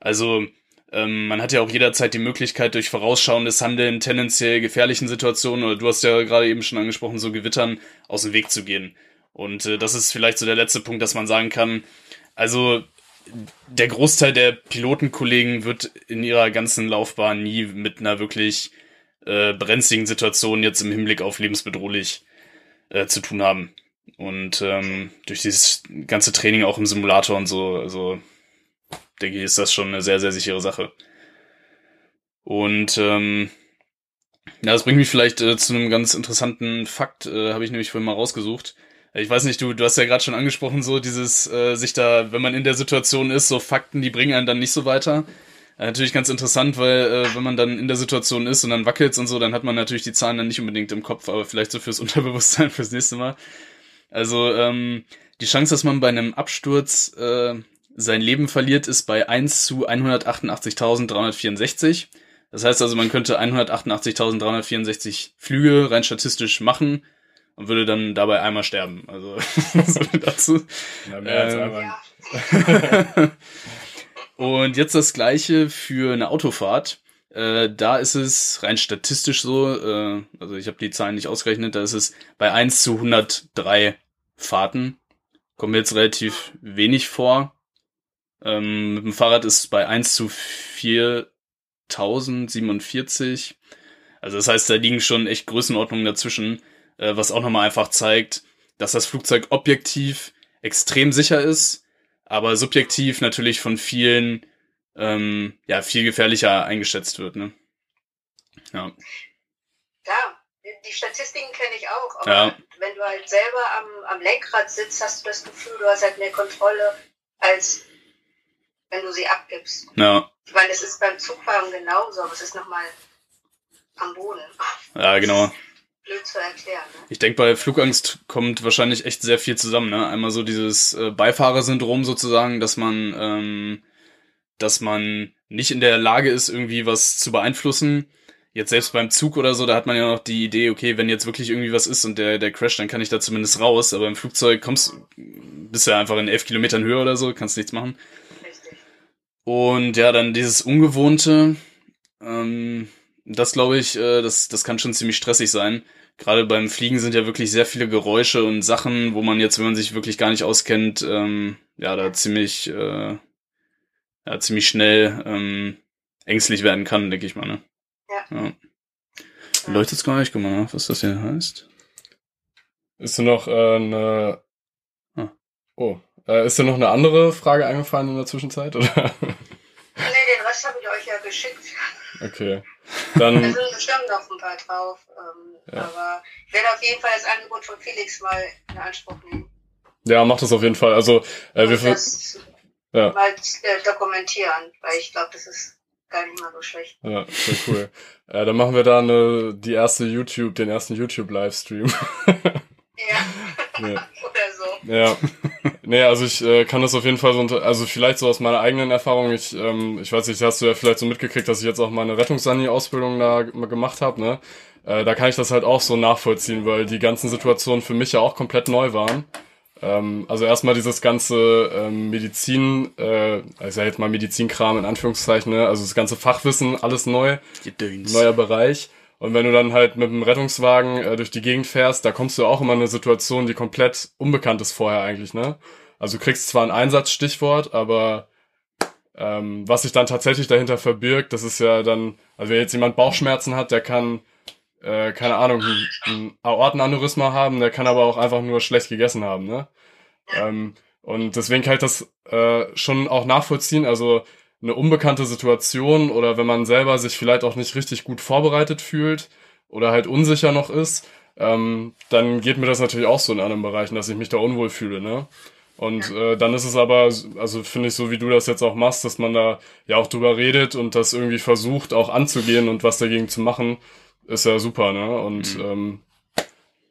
Also man hat ja auch jederzeit die Möglichkeit, durch vorausschauendes Handeln tendenziell gefährlichen Situationen, oder du hast ja gerade eben schon angesprochen, so Gewittern aus dem Weg zu gehen. Und das ist vielleicht so der letzte Punkt, dass man sagen kann, also der Großteil der Pilotenkollegen wird in ihrer ganzen Laufbahn nie mit einer wirklich brenzligen Situationen jetzt im Hinblick auf lebensbedrohlich zu tun haben. Und durch dieses ganze Training auch im Simulator und so, also denke ich, ist das schon eine sehr, sehr sichere Sache. Und ja, das bringt mich vielleicht zu einem ganz interessanten Fakt, habe ich nämlich vorhin mal rausgesucht. Ich weiß nicht, du hast ja gerade schon angesprochen, so dieses sich da, wenn man in der Situation ist, so Fakten, die bringen einen dann nicht so weiter. Natürlich ganz interessant, weil wenn man dann in der Situation ist und dann wackelt's und so, dann hat man natürlich die Zahlen dann nicht unbedingt im Kopf, aber vielleicht so fürs Unterbewusstsein fürs nächste Mal. Also die Chance, dass man bei einem Absturz sein Leben verliert, ist bei 1 zu 188.364. Das heißt also, man könnte 188.364 Flüge rein statistisch machen und würde dann dabei einmal sterben. Also so dazu. Na, mehr als einmal. Und jetzt das Gleiche für eine Autofahrt. Da ist es rein statistisch so, also ich habe die Zahlen nicht ausgerechnet, da ist es bei 1 zu 103 Fahrten. Kommt mir jetzt relativ wenig vor. Mit dem Fahrrad ist es bei 1 zu 4.047. Also das heißt, da liegen schon echt Größenordnungen dazwischen, was auch nochmal einfach zeigt, dass das Flugzeug objektiv extrem sicher ist, aber subjektiv natürlich von vielen ja viel gefährlicher eingeschätzt wird, ne? Ja. Ja, die Statistiken kenne ich auch, aber ja, wenn du halt selber am Lenkrad sitzt, hast du das Gefühl, du hast halt mehr Kontrolle, als wenn du sie abgibst. Ja. Ich meine, es ist beim Zugfahren genauso, aber es ist nochmal am Boden. Ja, genau. Blöd zu erklären, ne? Ich denke, bei Flugangst kommt wahrscheinlich echt sehr viel zusammen, ne? Einmal so dieses Beifahrersyndrom sozusagen, dass man nicht in der Lage ist, irgendwie was zu beeinflussen. Jetzt selbst beim Zug oder so, da hat man ja noch die Idee, okay, wenn jetzt wirklich irgendwie was ist und der crasht, dann kann ich da zumindest raus. Aber im Flugzeug bist ja einfach in 11 Kilometern Höhe oder so, kannst nichts machen. Richtig. Und ja, dann dieses Ungewohnte, das glaube ich, das kann schon ziemlich stressig sein. Gerade beim Fliegen sind ja wirklich sehr viele Geräusche und Sachen, wo man jetzt, wenn man sich wirklich gar nicht auskennt, ja, da ziemlich schnell ängstlich werden kann, denke ich mal, ne? Ja. Ja. Leuchtet's gar nicht, guck mal nach, was das hier heißt. Ist dir noch ist dir noch eine andere Frage eingefallen in der Zwischenzeit, oder? Nee, den Rest das habe ich euch ja geschickt. Okay. Dann da sind bestimmt noch ein paar drauf. Ja. Aber ich werde auf jeden Fall das Angebot von Felix mal in Anspruch nehmen. Ja, mach das auf jeden Fall. Also wir das ja. mal dokumentieren, weil ich glaube, das ist gar nicht mal so schlecht. Ja, sehr cool. Dann machen wir da den ersten YouTube-Livestream. Ja, nee. Oder so. Ja, nee, also ich kann das auf jeden Fall so, also vielleicht so aus meiner eigenen Erfahrung, ich weiß nicht, hast du ja vielleicht so mitgekriegt, dass ich jetzt auch meine Rettungssani-Ausbildung da gemacht habe, ne? Da kann ich das halt auch so nachvollziehen, weil die ganzen Situationen für mich ja auch komplett neu waren. Also erstmal dieses ganze ich sag jetzt mal Medizinkram in Anführungszeichen, ne? Also das ganze Fachwissen, alles neu, neuer Bereich. Und wenn du dann halt mit dem Rettungswagen durch die Gegend fährst, da kommst du auch immer in eine Situation, die komplett unbekannt ist vorher eigentlich, ne? Also du kriegst zwar ein Einsatzstichwort, aber was sich dann tatsächlich dahinter verbirgt, das ist ja dann, also wenn jetzt jemand Bauchschmerzen hat, der kann, keine Ahnung, ein Aortenaneurysma haben, der kann aber auch einfach nur schlecht gegessen haben, ne? Und deswegen kann ich das schon auch nachvollziehen, also eine unbekannte Situation oder wenn man selber sich vielleicht auch nicht richtig gut vorbereitet fühlt oder halt unsicher noch ist, dann geht mir das natürlich auch so in anderen Bereichen, dass ich mich da unwohl fühle, ne? Und dann ist es aber, also finde ich, so wie du das jetzt auch machst, dass man da ja auch drüber redet und das irgendwie versucht auch anzugehen und was dagegen zu machen, ist ja super, ne? Und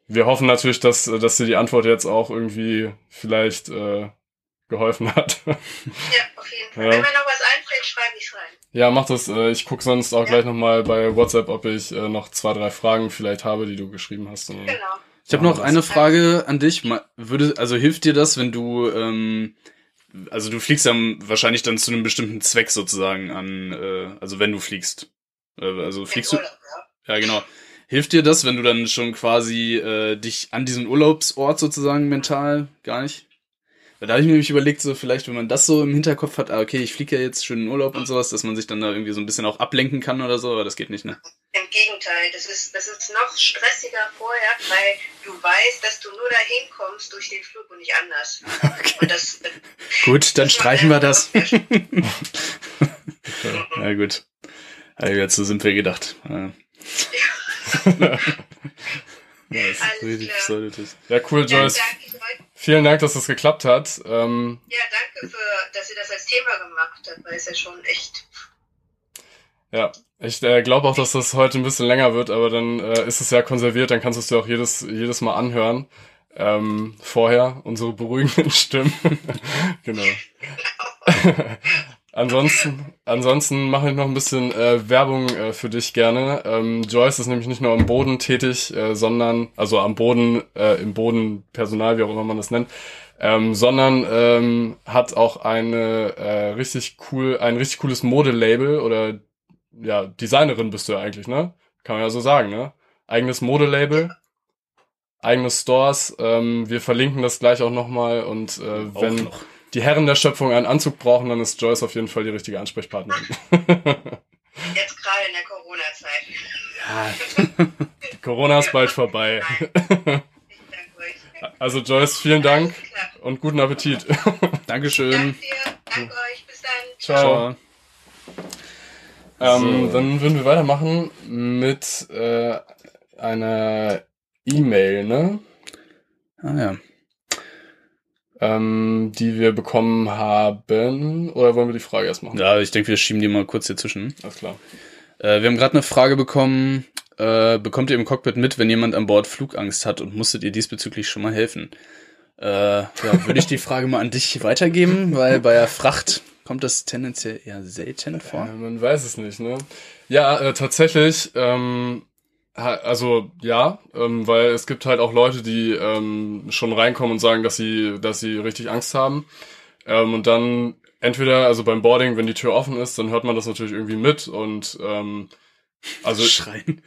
wir hoffen natürlich, dass dir die Antwort jetzt auch irgendwie vielleicht geholfen hat. Ja, auf jeden Fall. Ja. Wenn mir noch was einfällt, schreibe ich rein. Ja, mach das. Ich gucke sonst auch gleich nochmal bei WhatsApp, ob ich noch 2, 3 Fragen vielleicht habe, die du geschrieben hast. Genau. Ich habe noch eine Frage an dich. Hilft dir das, wenn du, also du fliegst ja wahrscheinlich dann zu einem bestimmten Zweck sozusagen an, also wenn du fliegst. Also fliegst du? Ja, genau. Hilft dir das, wenn du dann schon quasi dich an diesen Urlaubsort sozusagen mental gar nicht? Da habe ich mir nämlich überlegt, so vielleicht, wenn man das so im Hinterkopf hat, okay, ich fliege ja jetzt schön in Urlaub und sowas, dass man sich dann da irgendwie so ein bisschen auch ablenken kann oder so, aber das geht nicht, ne? Im Gegenteil, das ist noch stressiger vorher, weil du weißt, dass du nur dahin kommst durch den Flug und nicht anders. Okay. Und das, gut, dann streichen wir das. Na gut, so sind wir gedacht. Ja. Ja, das ist richtig besoldetes. Ja, cool, Joyce. Vielen Dank, dass das geklappt hat. Ja, danke, dass ihr das als Thema gemacht habt, weil es ja schon echt... Ja, ich glaube auch, dass das heute ein bisschen länger wird, aber dann ist es ja konserviert, dann kannst du es dir auch jedes Mal anhören. Vorher, unsere beruhigenden Stimmen. Genau. Ansonsten mache ich noch ein bisschen Werbung für dich gerne. Joyce ist nämlich nicht nur am Boden tätig, sondern am Boden, im Bodenpersonal, wie auch immer man das nennt, sondern hat auch ein richtig cooles Modelabel oder ja, Designerin bist du ja eigentlich, ne? Kann man ja so sagen, ne? Eigenes Modelabel, eigene Stores. Wir verlinken das gleich auch nochmal und wenn die Herren der Schöpfung einen Anzug brauchen, dann ist Joyce auf jeden Fall die richtige Ansprechpartnerin. Jetzt gerade in der Corona-Zeit. Ja. Corona ist bald vorbei. Nein. Ich danke euch. Also Joyce, vielen Dank und guten Appetit. Dankeschön. Danke dir, danke euch, bis dann. Ciao. Dann würden wir weitermachen mit einer E-Mail, ne? Ah ja. Die wir bekommen haben. Oder wollen wir die Frage erst machen? Ja, ich denke, wir schieben die mal kurz hier zwischen. Alles klar. Wir haben gerade eine Frage bekommen. Bekommt ihr im Cockpit mit, wenn jemand an Bord Flugangst hat und musstet ihr diesbezüglich schon mal helfen? Würde ich die Frage mal an dich weitergeben, weil bei der Fracht kommt das tendenziell eher selten vor. Man weiß es nicht, ne? Ja, tatsächlich, also ja, weil es gibt halt auch Leute, die schon reinkommen und sagen, dass sie richtig Angst haben. Und dann entweder, also beim Boarding, wenn die Tür offen ist, dann hört man das natürlich irgendwie mit und also schreien.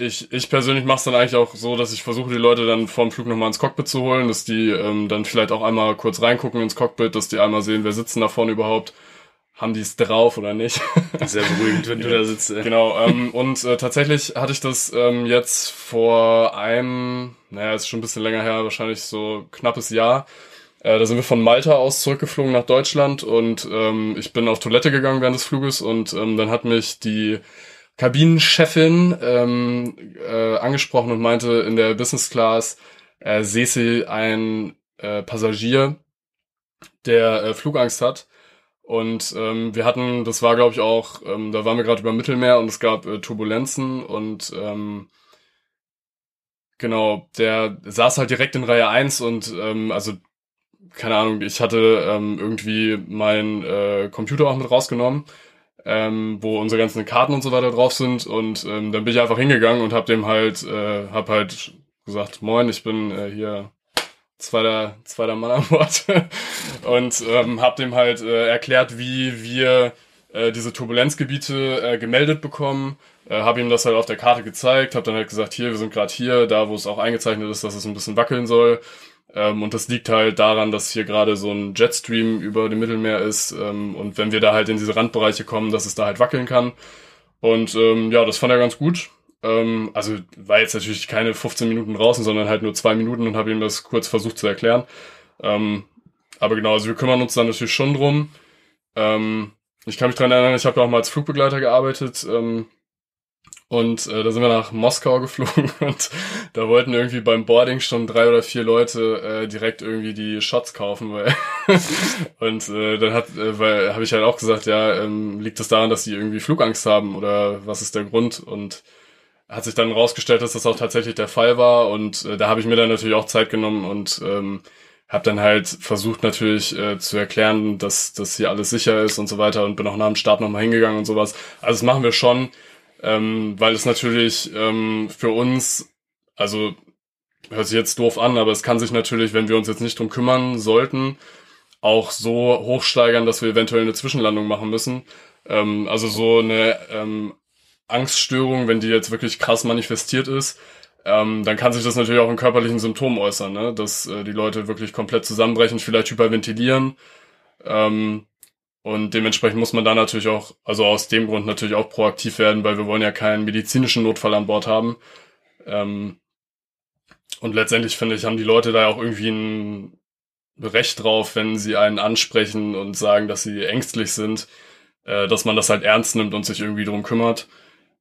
Ich persönlich mache es dann eigentlich auch so, dass ich versuche, die Leute dann vorm Flug nochmal ins Cockpit zu holen, dass die dann vielleicht auch einmal kurz reingucken ins Cockpit, dass die einmal sehen, wer sitzt denn da vorne überhaupt. Haben die es drauf oder nicht? Sehr beruhigend, wenn du da sitzt. Genau, tatsächlich hatte ich das jetzt vor einem, ist schon ein bisschen länger her, wahrscheinlich so knappes Jahr, Da sind wir von Malta aus zurückgeflogen nach Deutschland und ich bin auf Toilette gegangen während des Fluges und dann hat mich die Kabinenchefin angesprochen und meinte, in der Business Class sähe sie ein Passagier, der Flugangst hat. Und wir hatten, das war glaube ich auch, da waren wir gerade über Mittelmeer und es gab Turbulenzen und genau, der saß halt direkt in Reihe 1 und also, keine Ahnung, ich hatte irgendwie meinen Computer auch mit rausgenommen, wo unsere ganzen Karten und so weiter drauf sind und dann bin ich einfach hingegangen und hab dem halt, hab halt gesagt, moin, ich bin hier... Zweiter Mann an Bord und hab dem halt erklärt, wie wir diese Turbulenzgebiete gemeldet bekommen, hab ihm das halt auf der Karte gezeigt, hab dann halt gesagt, hier, wir sind gerade hier, da wo es auch eingezeichnet ist, dass es ein bisschen wackeln soll und das liegt halt daran, dass hier gerade so ein Jetstream über dem Mittelmeer ist und wenn wir da halt in diese Randbereiche kommen, dass es da halt wackeln kann und ja, das fand er ganz gut. Also war jetzt natürlich keine 15 Minuten draußen, sondern halt nur 2 Minuten und habe ihm das kurz versucht zu erklären. Aber genau, also wir kümmern uns dann natürlich schon drum. Ich kann mich daran erinnern, ich habe ja auch mal als Flugbegleiter gearbeitet und da sind wir nach Moskau geflogen und da wollten irgendwie beim Boarding schon 3 oder 4 Leute direkt irgendwie die Shots kaufen. Weil und dann habe ich halt auch gesagt, ja, liegt das daran, dass die irgendwie Flugangst haben oder was ist der Grund? Und hat sich dann rausgestellt, dass das auch tatsächlich der Fall war und da habe ich mir dann natürlich auch Zeit genommen und habe dann halt versucht natürlich zu erklären, dass das hier alles sicher ist und so weiter und bin auch nach dem Start nochmal hingegangen und sowas. Also das machen wir schon, weil es natürlich für uns, also hört sich jetzt doof an, aber es kann sich natürlich, wenn wir uns jetzt nicht drum kümmern sollten, auch so hochsteigern, dass wir eventuell eine Zwischenlandung machen müssen. Also so eine Angststörung, wenn die jetzt wirklich krass manifestiert ist, dann kann sich das natürlich auch in körperlichen Symptomen äußern, ne? Dass die Leute wirklich komplett zusammenbrechen, vielleicht hyperventilieren und dementsprechend muss man da natürlich auch, also aus dem Grund natürlich auch proaktiv werden, weil wir wollen ja keinen medizinischen Notfall an Bord haben und letztendlich, finde ich, haben die Leute da auch irgendwie ein Recht drauf, wenn sie einen ansprechen und sagen, dass sie ängstlich sind, dass man das halt ernst nimmt und sich irgendwie drum kümmert.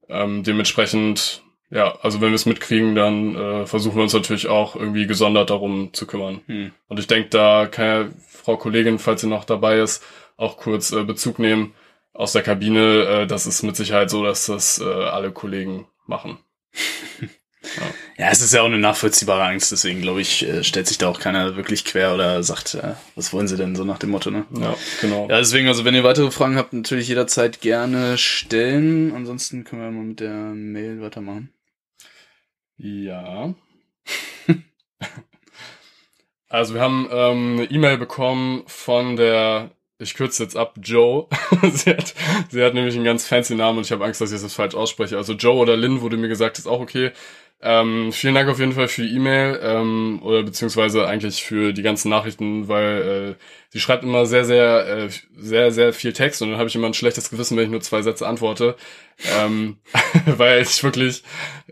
Dementsprechend, ja, also wenn wir es mitkriegen, dann versuchen wir uns natürlich auch irgendwie gesondert darum zu kümmern. Und ich denke, da kann ja Frau Kollegin, falls sie noch dabei ist, auch kurz Bezug nehmen aus der Kabine. Das ist mit Sicherheit so, dass das alle Kollegen machen. Ja, es ist ja auch eine nachvollziehbare Angst, deswegen glaube ich, stellt sich da auch keiner wirklich quer oder sagt, was wollen sie denn, so nach dem Motto, ne? Ja, genau. Ja, deswegen, also wenn ihr weitere Fragen habt, natürlich jederzeit gerne stellen, ansonsten können wir mal mit der Mail weitermachen. Ja. Also wir haben eine E-Mail bekommen von der, ich kürze jetzt ab, Joe. sie hat nämlich einen ganz fancy Namen und ich habe Angst, dass ich das falsch ausspreche. Also Joe oder Lynn wurde mir gesagt, ist auch okay. Vielen Dank auf jeden Fall für die E-Mail oder beziehungsweise eigentlich für die ganzen Nachrichten, weil sie schreibt immer sehr, sehr viel Text und dann habe ich immer ein schlechtes Gewissen, wenn ich nur 2 Sätze antworte, weil ich wirklich,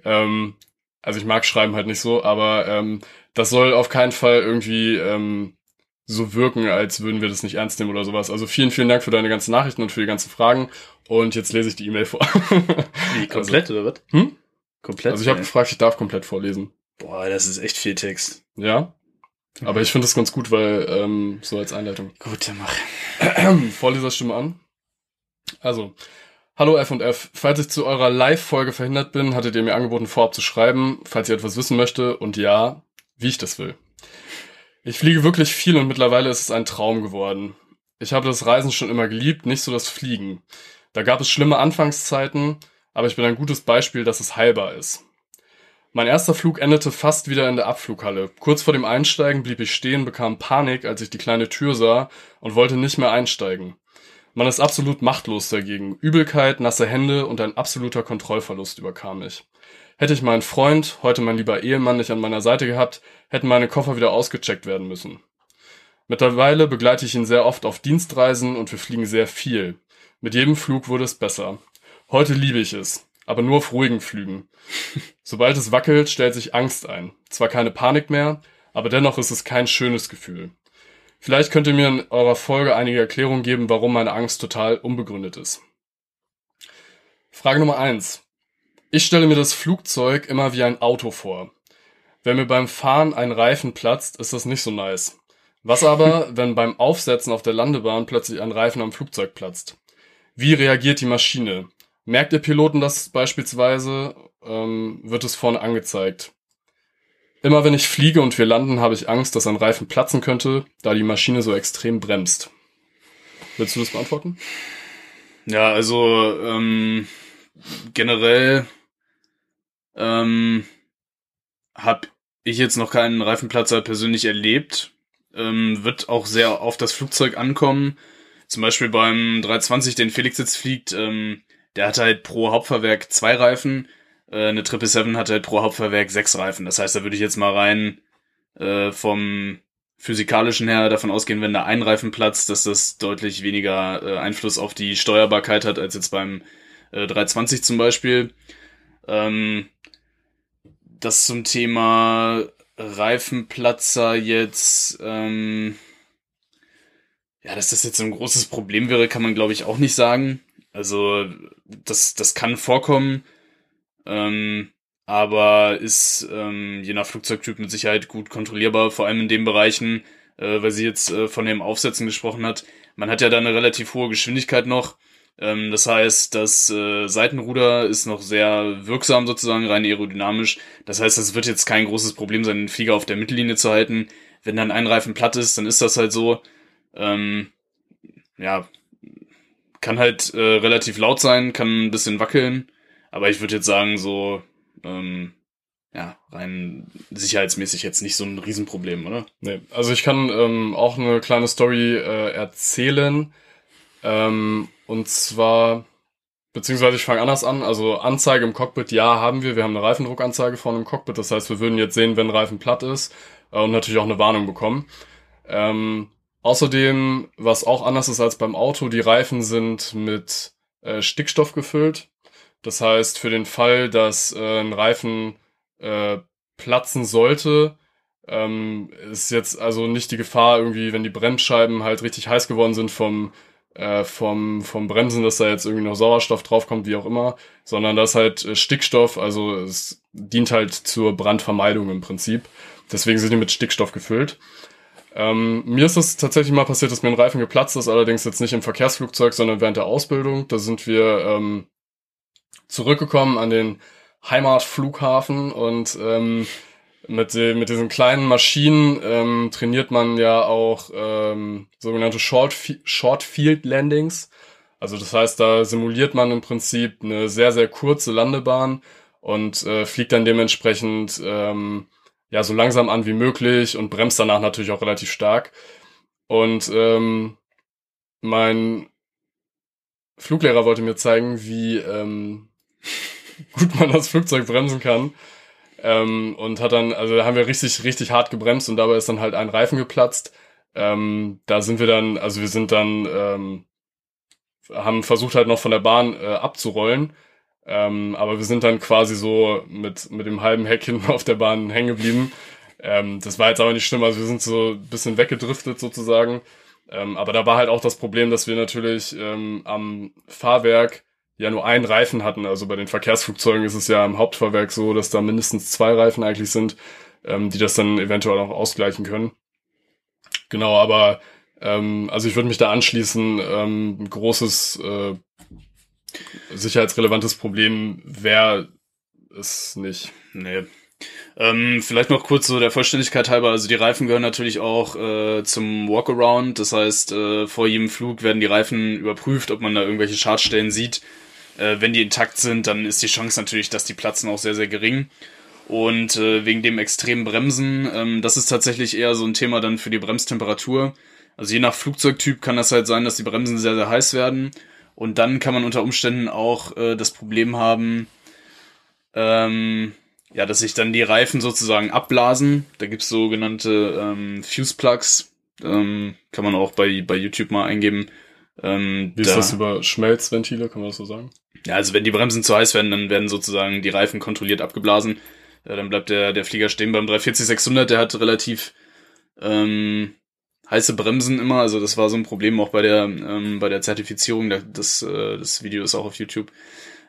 also ich mag Schreiben halt nicht so, aber das soll auf keinen Fall irgendwie so wirken, als würden wir das nicht ernst nehmen oder sowas. Also vielen Dank für deine ganzen Nachrichten und für die ganzen Fragen und jetzt lese ich die E-Mail vor. Wie, komplett also, oder was? Hm? Komplett? Also ich habe gefragt, ich darf komplett vorlesen. Boah, das ist echt viel Text. Ja, aber ich finde das ganz gut, weil so als Einleitung. Gut, dann mach. Vorleserstimme an. Also, hallo F&F. Falls ich zu eurer Live-Folge verhindert bin, hattet ihr mir angeboten, vorab zu schreiben, falls ihr etwas wissen möchte und ja, wie ich das will. Ich fliege wirklich viel und mittlerweile ist es ein Traum geworden. Ich habe das Reisen schon immer geliebt, nicht so das Fliegen. Da gab es schlimme Anfangszeiten, aber ich bin ein gutes Beispiel, dass es heilbar ist. Mein erster Flug endete fast wieder in der Abflughalle. Kurz vor dem Einsteigen blieb ich stehen, bekam Panik, als ich die kleine Tür sah und wollte nicht mehr einsteigen. Man ist absolut machtlos dagegen. Übelkeit, nasse Hände und ein absoluter Kontrollverlust überkam mich. Hätte ich meinen Freund, heute mein lieber Ehemann, nicht an meiner Seite gehabt, hätten meine Koffer wieder ausgecheckt werden müssen. Mittlerweile begleite ich ihn sehr oft auf Dienstreisen und wir fliegen sehr viel. Mit jedem Flug wurde es besser. Heute liebe ich es, aber nur auf ruhigen Flügen. Sobald es wackelt, stellt sich Angst ein. Zwar keine Panik mehr, aber dennoch ist es kein schönes Gefühl. Vielleicht könnt ihr mir in eurer Folge einige Erklärungen geben, warum meine Angst total unbegründet ist. Frage Nummer 1. Ich stelle mir das Flugzeug immer wie ein Auto vor. Wenn mir beim Fahren ein Reifen platzt, ist das nicht so nice. Was aber, wenn beim Aufsetzen auf der Landebahn plötzlich ein Reifen am Flugzeug platzt? Wie reagiert die Maschine? Merkt ihr Piloten das beispielsweise? Wird es vorne angezeigt? Immer wenn ich fliege und wir landen, habe ich Angst, dass ein Reifen platzen könnte, da die Maschine so extrem bremst. Willst du das beantworten? Ja, also generell habe ich jetzt noch keinen Reifenplatzer persönlich erlebt. Wird auch sehr auf das Flugzeug ankommen. Zum Beispiel beim 320, den Felix jetzt fliegt, der hat halt pro Hauptfahrwerk 2 Reifen. Eine 777 hat halt pro Hauptfahrwerk 6 Reifen. Das heißt, da würde ich jetzt mal rein vom Physikalischen her davon ausgehen, wenn da ein Reifen platzt, dass das deutlich weniger Einfluss auf die Steuerbarkeit hat, als jetzt beim 320 zum Beispiel. Das zum Thema Reifenplatzer jetzt, dass das jetzt so ein großes Problem wäre, kann man glaube ich auch nicht sagen. Also das kann vorkommen, aber ist je nach Flugzeugtyp mit Sicherheit gut kontrollierbar, vor allem in den Bereichen, weil sie jetzt von dem Aufsetzen gesprochen hat. Man hat ja da eine relativ hohe Geschwindigkeit noch. Das heißt, das Seitenruder ist noch sehr wirksam sozusagen, rein aerodynamisch. Das heißt, das wird jetzt kein großes Problem sein, den Flieger auf der Mittellinie zu halten. Wenn dann ein Reifen platt ist, dann ist das halt so. Kann halt relativ laut sein, kann ein bisschen wackeln. Aber ich würde jetzt sagen, so rein sicherheitsmäßig jetzt nicht so ein Riesenproblem, oder? Nee, also ich kann auch eine kleine Story erzählen. Und zwar, beziehungsweise ich fange anders an, also Anzeige im Cockpit, ja, haben wir eine Reifendruckanzeige vorne im Cockpit, das heißt, wir würden jetzt sehen, wenn Reifen platt ist und natürlich auch eine Warnung bekommen. Außerdem, was auch anders ist als beim Auto, die Reifen sind mit Stickstoff gefüllt, das heißt, für den Fall, dass ein Reifen platzen sollte, ist jetzt also nicht die Gefahr irgendwie, wenn die Bremsscheiben halt richtig heiß geworden sind vom Bremsen, dass da jetzt irgendwie noch Sauerstoff draufkommt, wie auch immer, sondern das halt Stickstoff, also es dient halt zur Brandvermeidung im Prinzip. Deswegen sind die mit Stickstoff gefüllt. Mir ist es tatsächlich mal passiert, dass mir ein Reifen geplatzt ist, allerdings jetzt nicht im Verkehrsflugzeug, sondern während der Ausbildung. Da sind wir zurückgekommen an den Heimatflughafen und mit diesen kleinen Maschinen trainiert man ja auch sogenannte Short Field Landings. Also das heißt, da simuliert man im Prinzip eine sehr, sehr kurze Landebahn und fliegt dann dementsprechend so langsam an wie möglich und bremst danach natürlich auch relativ stark. Und mein Fluglehrer wollte mir zeigen, wie gut man das Flugzeug bremsen kann. Und hat dann, also da haben wir richtig, richtig hart gebremst und dabei ist dann halt ein Reifen geplatzt. Haben versucht halt noch von der Bahn abzurollen, aber wir sind dann quasi so mit dem halben Heck hinten auf der Bahn hängen geblieben. Das war jetzt aber nicht schlimm, also wir sind so ein bisschen weggedriftet sozusagen. Aber da war halt auch das Problem, dass wir natürlich am Fahrwerk ja nur einen Reifen hatten, also bei den Verkehrsflugzeugen ist es ja im Hauptfahrwerk so, dass da mindestens 2 Reifen eigentlich sind, die das dann eventuell auch ausgleichen können. Genau, aber also ich würde mich da anschließen, ein großes sicherheitsrelevantes Problem wäre es nicht. Nee. Vielleicht noch kurz so der Vollständigkeit halber, also die Reifen gehören natürlich auch zum Walkaround, das heißt vor jedem Flug werden die Reifen überprüft, ob man da irgendwelche Schadstellen sieht. Wenn die intakt sind, dann ist die Chance natürlich, dass die platzen, auch sehr, sehr gering. Und wegen dem extremen Bremsen, das ist tatsächlich eher so ein Thema dann für die Bremstemperatur. Also je nach Flugzeugtyp kann das halt sein, dass die Bremsen sehr, sehr heiß werden. Und dann kann man unter Umständen auch das Problem haben, dass sich dann die Reifen sozusagen abblasen. Da gibt's sogenannte Fuse Plugs. Kann man auch bei YouTube mal eingeben. Wie ist das über Schmelzventile, kann man das so sagen? Ja, also wenn die Bremsen zu heiß werden, dann werden sozusagen die Reifen kontrolliert abgeblasen. Dann bleibt der Flieger stehen. Beim 340-600, der hat relativ heiße Bremsen immer, also das war so ein Problem auch bei der Zertifizierung, das Video ist auch auf YouTube.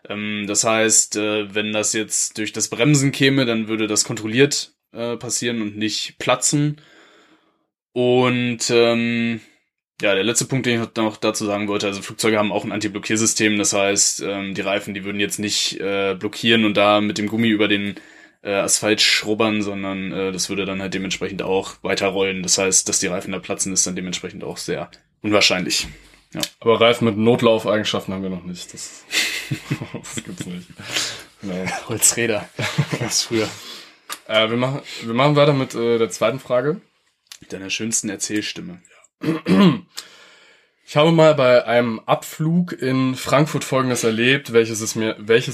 Das heißt, wenn das jetzt durch das Bremsen käme, dann würde das kontrolliert passieren und nicht platzen. Und ja, der letzte Punkt, den ich noch dazu sagen wollte, also Flugzeuge haben auch ein Anti-Blockiersystem, das heißt, die Reifen, die würden jetzt nicht blockieren und da mit dem Gummi über den Asphalt schrubbern, sondern das würde dann halt dementsprechend auch weiterrollen. Das heißt, dass die Reifen da platzen, ist dann dementsprechend auch sehr unwahrscheinlich. Ja. Aber Reifen mit Notlaufeigenschaften haben wir noch nicht. Das gibt's nicht. Genau. Holzräder. Das früher. Wir machen weiter mit der zweiten Frage. Mit deiner schönsten Erzählstimme. Ich habe mal bei einem Abflug in Frankfurt Folgendes erlebt, welches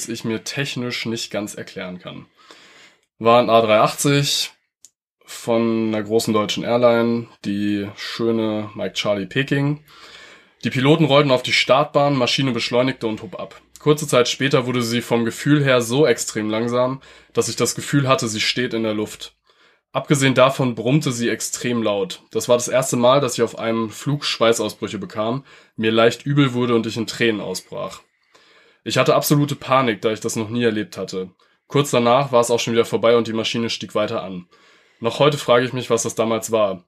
ich mir technisch nicht ganz erklären kann. War ein A380 von einer großen deutschen Airline, die schöne Mike-Charlie Peking. Die Piloten rollten auf die Startbahn, Maschine beschleunigte und hob ab. Kurze Zeit später wurde sie vom Gefühl her so extrem langsam, dass ich das Gefühl hatte, sie steht in der Luft. Abgesehen davon brummte sie extrem laut. Das war das erste Mal, dass ich auf einem Flug Schweißausbrüche bekam, mir leicht übel wurde und ich in Tränen ausbrach. Ich hatte absolute Panik, da ich das noch nie erlebt hatte. Kurz danach war es auch schon wieder vorbei und die Maschine stieg weiter an. Noch heute frage ich mich, was das damals war.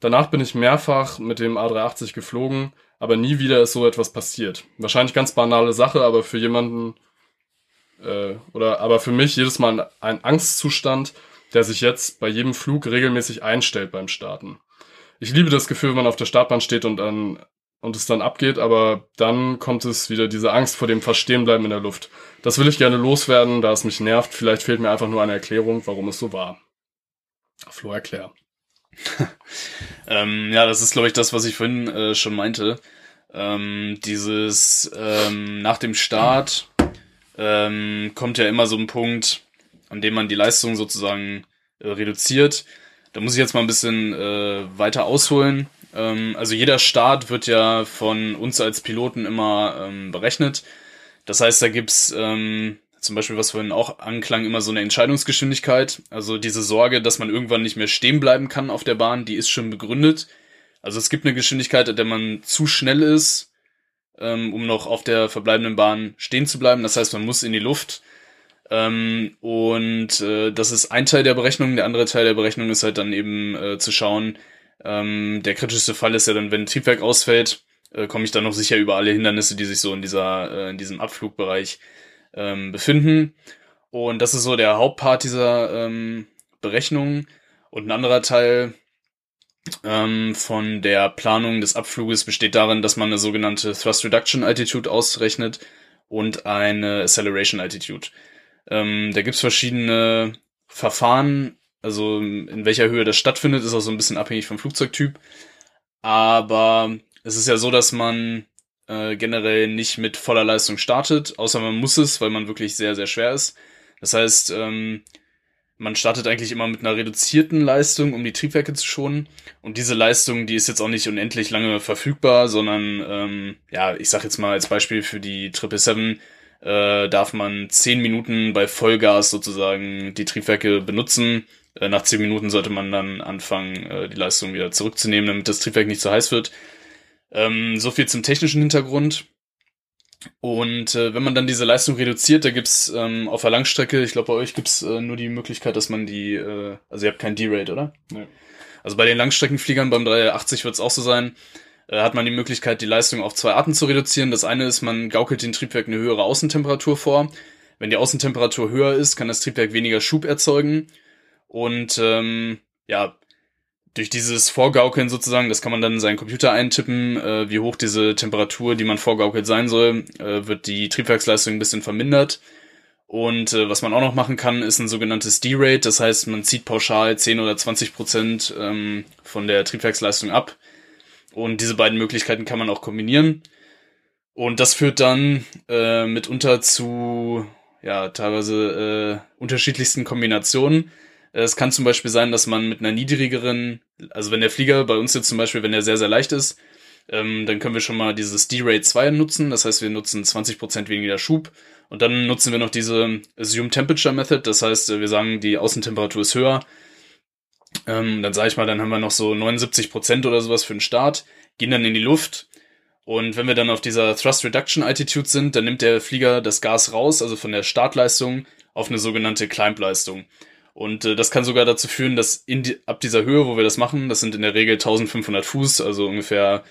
Danach bin ich mehrfach mit dem A380 geflogen, aber nie wieder ist so etwas passiert. Wahrscheinlich ganz banale Sache, aber für jemanden, aber für mich jedes Mal ein Angstzustand, der sich jetzt bei jedem Flug regelmäßig einstellt beim Starten. Ich liebe das Gefühl, wenn man auf der Startbahn steht und es dann abgeht, aber dann kommt es wieder, diese Angst vor dem Verstehenbleiben in der Luft. Das will ich gerne loswerden, da es mich nervt. Vielleicht fehlt mir einfach nur eine Erklärung, warum es so war. Flo, erklär. Ja, das ist, glaube ich, das, was ich vorhin schon meinte. Dieses nach dem Start kommt ja immer so ein Punkt, an dem man die Leistung sozusagen reduziert. Da muss ich jetzt mal ein bisschen weiter ausholen. Also jeder Start wird ja von uns als Piloten immer berechnet. Das heißt, da gibt's zum Beispiel, was vorhin auch anklang, immer so eine Entscheidungsgeschwindigkeit. Also diese Sorge, dass man irgendwann nicht mehr stehen bleiben kann auf der Bahn, die ist schon begründet. Also es gibt eine Geschwindigkeit, an der man zu schnell ist, um noch auf der verbleibenden Bahn stehen zu bleiben. Das heißt, man muss in die Luft. Und das ist ein Teil der Berechnung. Der andere Teil der Berechnung ist halt dann eben zu schauen, der kritischste Fall ist ja dann, wenn ein Triebwerk ausfällt, komme ich dann noch sicher über alle Hindernisse, die sich so in diesem Abflugbereich befinden. Und das ist so der Hauptpart dieser Berechnung. Und ein anderer Teil von der Planung des Abfluges besteht darin, dass man eine sogenannte Thrust Reduction Altitude ausrechnet und eine Acceleration Altitude. Da gibt's verschiedene Verfahren, also in welcher Höhe das stattfindet, ist auch so ein bisschen abhängig vom Flugzeugtyp, aber es ist ja so, dass man generell nicht mit voller Leistung startet, außer man muss es, weil man wirklich sehr, sehr schwer ist. Das heißt, man startet eigentlich immer mit einer reduzierten Leistung, um die Triebwerke zu schonen, und diese Leistung, die ist jetzt auch nicht unendlich lange verfügbar, sondern ja, ich sag jetzt mal als Beispiel für die 777, darf man 10 Minuten bei Vollgas sozusagen die Triebwerke benutzen. Nach 10 Minuten sollte man dann anfangen, die Leistung wieder zurückzunehmen, damit das Triebwerk nicht zu heiß wird. So viel zum technischen Hintergrund. Und wenn man dann diese Leistung reduziert, da gibt's auf der Langstrecke, ich glaube bei euch gibt's nur die Möglichkeit, dass man die, also ihr habt kein D-Rate, oder? Nee. Also bei den Langstreckenfliegern, beim 380 wird's auch so sein, hat man die Möglichkeit, die Leistung auf zwei Arten zu reduzieren. Das eine ist, man gaukelt den Triebwerk eine höhere Außentemperatur vor. Wenn die Außentemperatur höher ist, kann das Triebwerk weniger Schub erzeugen. Und ja, durch dieses Vorgaukeln sozusagen, das kann man dann in seinen Computer eintippen, wie hoch diese Temperatur, die man vorgaukelt, sein soll, wird die Triebwerksleistung ein bisschen vermindert. Und was man auch noch machen kann, ist ein sogenanntes D-Rate. Das heißt, man zieht pauschal 10 oder 20% von der Triebwerksleistung ab. Und diese beiden Möglichkeiten kann man auch kombinieren. Und das führt dann mitunter zu ja teilweise unterschiedlichsten Kombinationen. Es kann zum Beispiel sein, dass man mit einer niedrigeren, also wenn der Flieger bei uns jetzt zum Beispiel, wenn der sehr, sehr leicht ist, dann können wir schon mal dieses D-Rate 2 nutzen. Das heißt, wir nutzen 20% weniger Schub. Und dann nutzen wir noch diese Assume Temperature Method. Das heißt, wir sagen, die Außentemperatur ist höher. Dann sage ich mal, dann haben wir noch so 79% oder sowas für den Start, gehen dann in die Luft. Und wenn wir dann auf dieser Thrust Reduction Altitude sind, dann nimmt der Flieger das Gas raus, also von der Startleistung auf eine sogenannte Climb-Leistung. Und das kann sogar dazu führen, dass ab dieser Höhe, wo wir das machen, das sind in der Regel 1500 Fuß, also ungefähr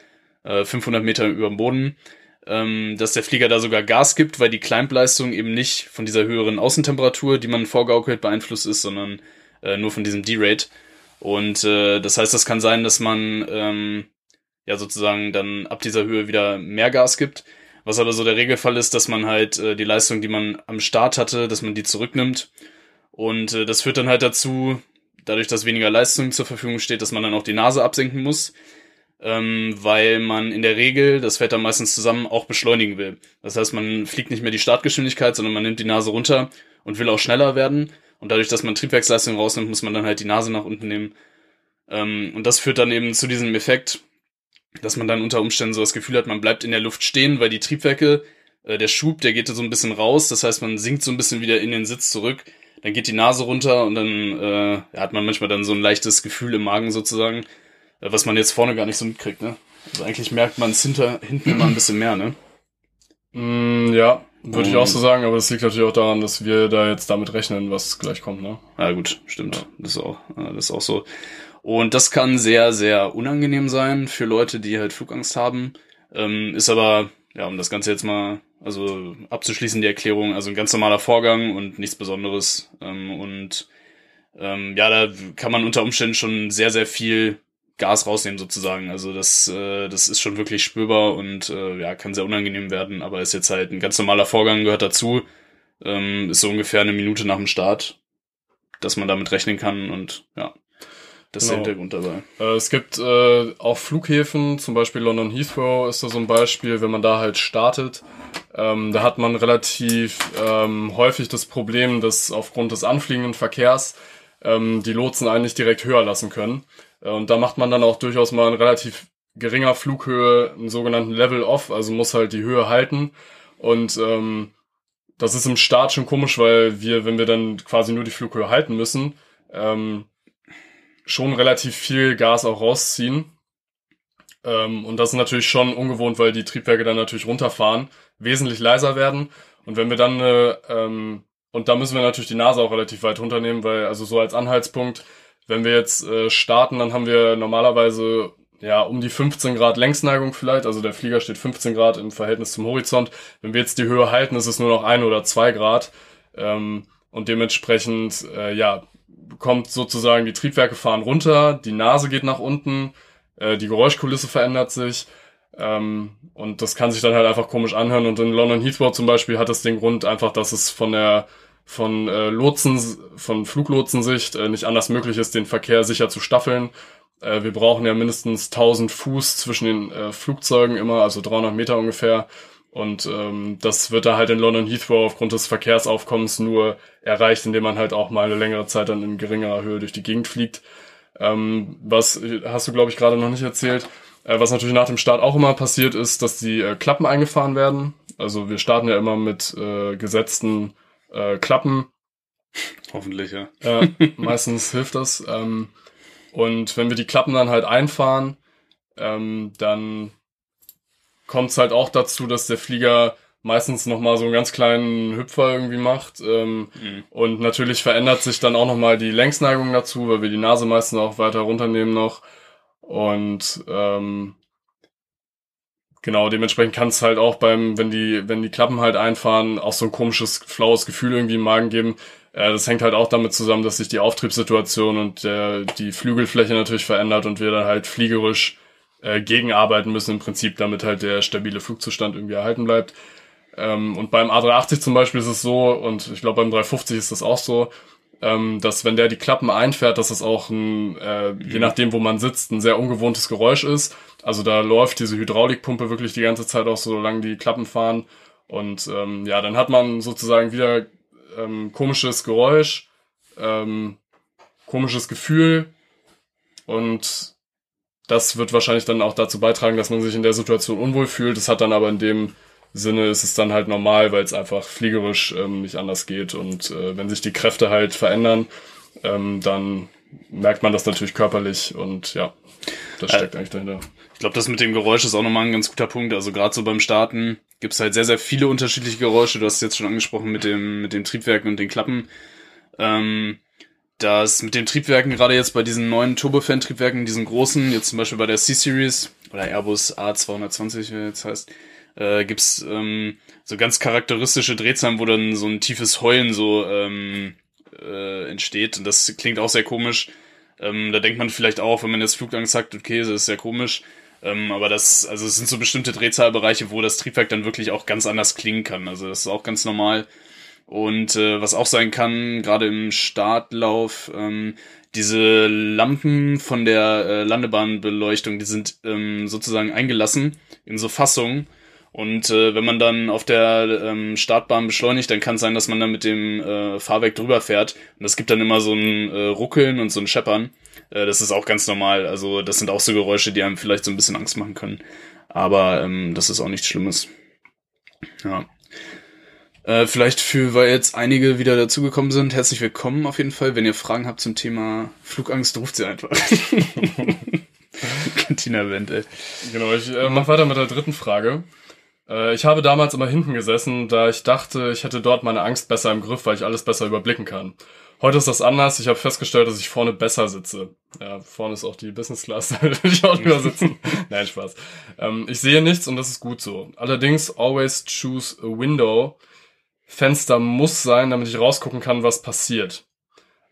500 Meter über dem Boden, dass der Flieger da sogar Gas gibt, weil die Climb-Leistung eben nicht von dieser höheren Außentemperatur, die man vorgaukelt, beeinflusst ist, sondern nur von diesem D-Rate. Und das heißt, das kann sein, dass man ja sozusagen dann ab dieser Höhe wieder mehr Gas gibt. Was aber so der Regelfall ist, dass man halt die Leistung, die man am Start hatte, dass man die zurücknimmt. Und das führt dann halt dazu, dadurch, dass weniger Leistung zur Verfügung steht, dass man dann auch die Nase absenken muss, weil man in der Regel, das fällt dann meistens zusammen, auch beschleunigen will. Das heißt, man fliegt nicht mehr die Startgeschwindigkeit, sondern man nimmt die Nase runter und will auch schneller werden. Und dadurch, dass man Triebwerksleistung rausnimmt, muss man dann halt die Nase nach unten nehmen. Und das führt dann eben zu diesem Effekt, dass man dann unter Umständen so das Gefühl hat, man bleibt in der Luft stehen, weil die Triebwerke, der Schub, der geht so ein bisschen raus, das heißt, man sinkt so ein bisschen wieder in den Sitz zurück, dann geht die Nase runter und dann hat man manchmal dann so ein leichtes Gefühl im Magen sozusagen, was man jetzt vorne gar nicht so mitkriegt, ne? Also eigentlich merkt man es hinten immer ein bisschen mehr, ne? Ja, würde ich auch so sagen, aber das liegt natürlich auch daran, dass wir da jetzt damit rechnen, was gleich kommt, ne? Ja gut, stimmt, das ist auch so. Und das kann sehr, sehr unangenehm sein für Leute, die halt Flugangst haben. Ist aber, ja, um das Ganze jetzt mal also abzuschließen, die Erklärung, also ein ganz normaler Vorgang und nichts Besonderes. Ja, da kann man unter Umständen schon sehr, sehr viel Gas rausnehmen sozusagen. Also das ist schon wirklich spürbar und ja, kann sehr unangenehm werden, aber ist jetzt halt ein ganz normaler Vorgang, gehört dazu. Ist so ungefähr eine Minute nach dem Start, dass man damit rechnen kann und ja. Das ist der Hintergrund dabei. Es gibt auch Flughäfen, zum Beispiel London Heathrow ist da so ein Beispiel, wenn man da halt startet. Da hat man relativ häufig das Problem, dass aufgrund des anfliegenden Verkehrs die Lotsen einen nicht direkt höher lassen können. Und da macht man dann auch durchaus mal in relativ geringer Flughöhe einen sogenannten Level-Off, also muss halt die Höhe halten. Und das ist im Start schon komisch, weil wenn wir dann quasi nur die Flughöhe halten müssen, schon relativ viel Gas auch rausziehen. Und das ist natürlich schon ungewohnt, weil die Triebwerke dann natürlich runterfahren, wesentlich leiser werden. Und wenn wir dann, und da müssen wir natürlich die Nase auch relativ weit runternehmen, weil, also so als Anhaltspunkt, wenn wir jetzt starten, dann haben wir normalerweise ja um die 15 Grad Längsneigung vielleicht. Also der Flieger steht 15 Grad im Verhältnis zum Horizont. Wenn wir jetzt die Höhe halten, ist es nur noch 1 oder 2 Grad. Und dementsprechend, ja, kommt sozusagen, die Triebwerke fahren runter, die Nase geht nach unten, die Geräuschkulisse verändert sich und das kann sich dann halt einfach komisch anhören. Und in London Heathrow zum Beispiel hat das den Grund einfach, dass es von Fluglotsensicht nicht anders möglich ist, den Verkehr sicher zu staffeln. Wir brauchen ja mindestens 1000 Fuß zwischen den Flugzeugen immer, also 300 Meter ungefähr. Und das wird da halt in London Heathrow aufgrund des Verkehrsaufkommens nur erreicht, indem man halt auch mal eine längere Zeit dann in geringerer Höhe durch die Gegend fliegt. Was hast du, glaube ich, gerade noch nicht erzählt. Was natürlich nach dem Start auch immer passiert ist, dass die Klappen eingefahren werden. Also wir starten ja immer mit gesetzten Klappen. Hoffentlich, ja. Meistens hilft das. Und wenn wir die Klappen dann halt einfahren, dann kommt es halt auch dazu, dass der Flieger meistens nochmal so einen ganz kleinen Hüpfer irgendwie macht. Und natürlich verändert sich dann auch nochmal die Längsneigung dazu, weil wir die Nase meistens auch weiter runternehmen noch. Und genau, dementsprechend kann es halt auch wenn die Klappen halt einfahren, auch so ein komisches, flaues Gefühl irgendwie im Magen geben. Das hängt halt auch damit zusammen, dass sich die Auftriebssituation und die Flügelfläche natürlich verändert und wir dann halt fliegerisch gegenarbeiten müssen im Prinzip, damit halt der stabile Flugzustand irgendwie erhalten bleibt. Und beim A380 zum Beispiel ist es so, und ich glaube beim 350 ist das auch so, dass wenn der die Klappen einfährt, dass das auch je nachdem, wo man sitzt, ein sehr ungewohntes Geräusch ist. Also da läuft diese Hydraulikpumpe wirklich die ganze Zeit auch so, solange die Klappen fahren. Und ja, dann hat man sozusagen wieder komisches Geräusch, komisches Gefühl und das wird wahrscheinlich dann auch dazu beitragen, dass man sich in der Situation unwohl fühlt. Das hat dann aber in dem Sinne, ist es dann halt normal, weil es einfach fliegerisch nicht anders geht. Und wenn sich die Kräfte halt verändern, dann merkt man das natürlich körperlich und ja, das steckt eigentlich dahinter. Ich glaube, das mit dem Geräusch ist auch nochmal ein ganz guter Punkt. Also gerade so beim Starten gibt es halt sehr, sehr viele unterschiedliche Geräusche. Du hast es jetzt schon angesprochen mit dem Triebwerk und den Klappen. Das mit den Triebwerken, gerade jetzt bei diesen neuen Turbofan-Triebwerken, diesen großen, jetzt zum Beispiel bei der C-Series oder Airbus A220, wie er jetzt heißt, gibt's so ganz charakteristische Drehzahlen, wo dann so ein tiefes Heulen so entsteht. Und das klingt auch sehr komisch. Da denkt man vielleicht auch, wenn man jetzt Flugangst hat, okay, das ist sehr komisch. Aber das, also es sind so bestimmte Drehzahlbereiche, wo das Triebwerk dann wirklich auch ganz anders klingen kann. Also das ist auch ganz normal. Und was auch sein kann, gerade im Startlauf, diese Lampen von der Landebahnbeleuchtung, die sind sozusagen eingelassen in so Fassungen. Und wenn man dann auf der Startbahn beschleunigt, dann kann es sein, dass man dann mit dem Fahrwerk drüber fährt. Und das gibt dann immer so ein Ruckeln und so ein Scheppern. Das ist auch ganz normal. Also das sind auch so Geräusche, die einem vielleicht so ein bisschen Angst machen können. Aber das ist auch nichts Schlimmes. Ja. Vielleicht weil jetzt einige wieder dazugekommen sind, herzlich willkommen auf jeden Fall. Wenn ihr Fragen habt zum Thema Flugangst, ruft sie einfach. Cantina Band, ey. Genau, ich mache weiter mit der dritten Frage. Ich habe damals immer hinten gesessen, da ich dachte, ich hätte dort meine Angst besser im Griff, weil ich alles besser überblicken kann. Heute ist das anders. Ich habe festgestellt, dass ich vorne besser sitze. Ja, vorne ist auch die Business Class, da würde ich auch drüber sitzen. Nein, Spaß. Ich sehe nichts und das ist gut so. Allerdings, always choose a window. Fenster muss sein, damit ich rausgucken kann, was passiert.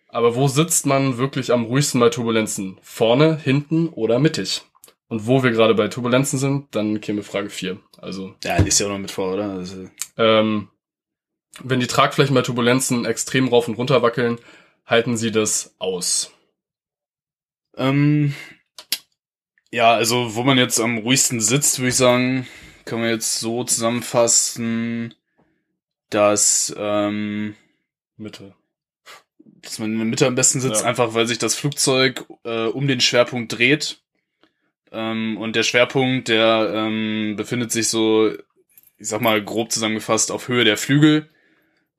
Aber wo sitzt man wirklich am ruhigsten bei Turbulenzen? Vorne, hinten oder mittig? Und wo wir gerade bei Turbulenzen sind, dann käme Frage 4. Also, ja, liest ja auch noch mit vor, oder? Also, wenn die Tragflächen bei Turbulenzen extrem rauf und runter wackeln, halten Sie das aus? Ja, also wo man jetzt am ruhigsten sitzt, würde ich sagen, kann man jetzt so zusammenfassen, dass Mitte. Dass man in der Mitte am besten sitzt, ja. Einfach weil sich das Flugzeug um den Schwerpunkt dreht. Und der Schwerpunkt, der befindet sich so, ich sag mal grob zusammengefasst, auf Höhe der Flügel.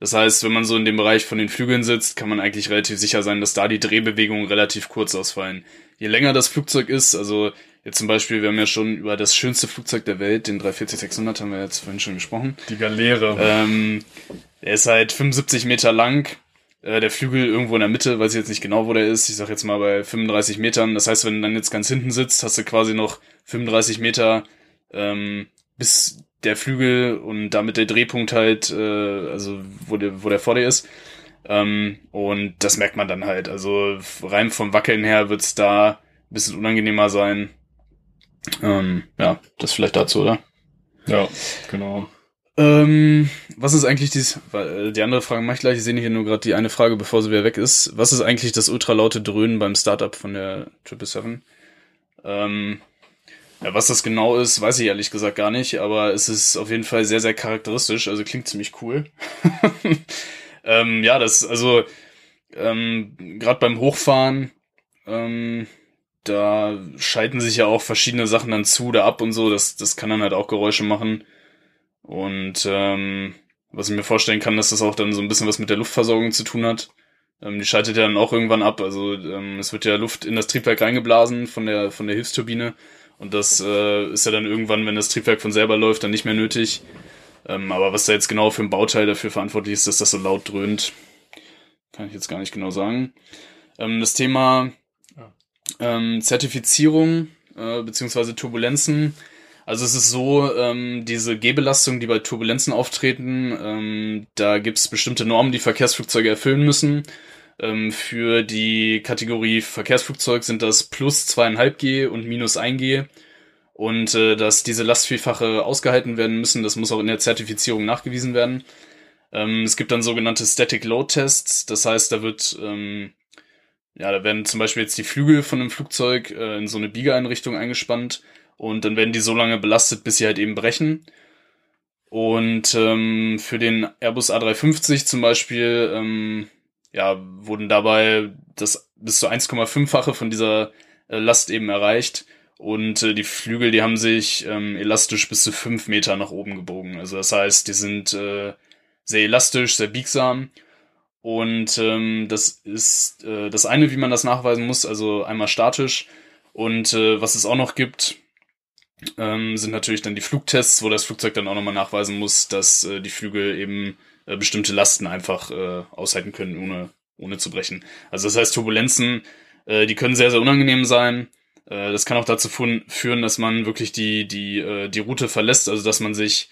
Das heißt, wenn man so in dem Bereich von den Flügeln sitzt, kann man eigentlich relativ sicher sein, dass da die Drehbewegungen relativ kurz ausfallen. Je länger das Flugzeug ist, also jetzt zum Beispiel, wir haben ja schon über das schönste Flugzeug der Welt, den A340-600, haben wir jetzt vorhin schon gesprochen. Die Galeere. Der ist halt 75 Meter lang. Der Flügel irgendwo in der Mitte, weiß ich jetzt nicht genau, wo der ist. Ich sag jetzt mal bei 35 Metern. Das heißt, wenn du dann jetzt ganz hinten sitzt, hast du quasi noch 35 Meter bis der Flügel und damit der Drehpunkt halt, also wo der vor dir ist. Und das merkt man dann halt. Also rein vom Wackeln her wird's da ein bisschen unangenehmer sein. Ja, das vielleicht dazu, oder? Ja, genau. Was ist eigentlich die andere Frage mache ich gleich, ich sehe hier nur gerade die eine Frage, bevor sie wieder weg ist. Was ist eigentlich das ultralaute Dröhnen beim Startup von der 777? Ja, was das genau ist, weiß ich ehrlich gesagt gar nicht, aber es ist auf jeden Fall sehr, sehr charakteristisch, also klingt ziemlich cool. Ja, das, also gerade beim Hochfahren, da schalten sich ja auch verschiedene Sachen dann zu oder ab und so, das kann dann halt auch Geräusche machen. Und was ich mir vorstellen kann, dass das auch dann so ein bisschen was mit der Luftversorgung zu tun hat. Die schaltet ja dann auch irgendwann ab. Also es wird ja Luft in das Triebwerk reingeblasen von der Hilfsturbine. Und das ist ja dann irgendwann, wenn das Triebwerk von selber läuft, dann nicht mehr nötig. Aber was da jetzt genau für ein Bauteil dafür verantwortlich ist, dass das so laut dröhnt, kann ich jetzt gar nicht genau sagen. Das Thema Zertifizierung beziehungsweise Turbulenzen. Also es ist so, diese G-Belastungen, die bei Turbulenzen auftreten, da gibt's bestimmte Normen, die Verkehrsflugzeuge erfüllen müssen. Für die Kategorie Verkehrsflugzeug sind das plus 2,5 G und minus 1 G. Und dass diese Lastvielfache ausgehalten werden müssen, das muss auch in der Zertifizierung nachgewiesen werden. Es gibt dann sogenannte Static Load Tests, das heißt, da werden zum Beispiel jetzt die Flügel von einem Flugzeug in so eine Biegeeinrichtung eingespannt. Und dann werden die so lange belastet, bis sie halt eben brechen. Und für den Airbus A350 zum Beispiel wurden dabei das bis zu 1,5-fache von dieser Last eben erreicht. Und die Flügel, die haben sich elastisch bis zu 5 Meter nach oben gebogen. Also das heißt, die sind sehr elastisch, sehr biegsam. Und das ist das eine, wie man das nachweisen muss, also einmal statisch. Und was es auch noch gibt, sind natürlich dann die Flugtests, wo das Flugzeug dann auch nochmal nachweisen muss, dass die Flügel eben bestimmte Lasten einfach aushalten können, ohne zu brechen. Also das heißt, Turbulenzen, die können sehr, sehr unangenehm sein. Das kann auch dazu führen, dass man wirklich die Route verlässt, also dass man sich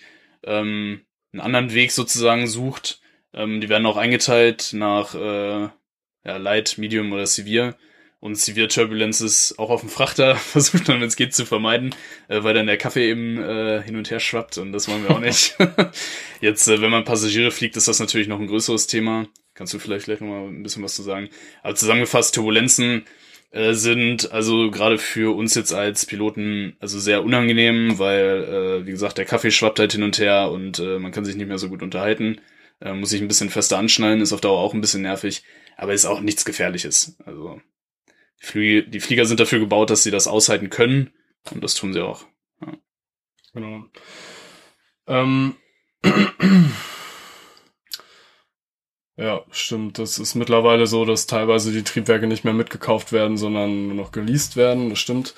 einen anderen Weg sozusagen sucht. Die werden auch eingeteilt nach Light, Medium oder Severe. Und Severe Turbulences auch auf dem Frachter versucht man, wenn es geht, zu vermeiden, weil dann der Kaffee eben hin und her schwappt und das wollen wir auch nicht. Jetzt, wenn man Passagiere fliegt, ist das natürlich noch ein größeres Thema. Kannst du vielleicht gleich nochmal ein bisschen was zu sagen? Aber zusammengefasst, Turbulenzen sind also gerade für uns jetzt als Piloten also sehr unangenehm, weil, wie gesagt, der Kaffee schwappt halt hin und her und man kann sich nicht mehr so gut unterhalten. Muss sich ein bisschen fester anschnallen, ist auf Dauer auch ein bisschen nervig, aber ist auch nichts Gefährliches. Also die Flieger sind dafür gebaut, dass sie das aushalten können und das tun sie auch. Ja. Genau. Ja, stimmt. Das ist mittlerweile so, dass teilweise die Triebwerke nicht mehr mitgekauft werden, sondern nur noch geleast werden. Das stimmt.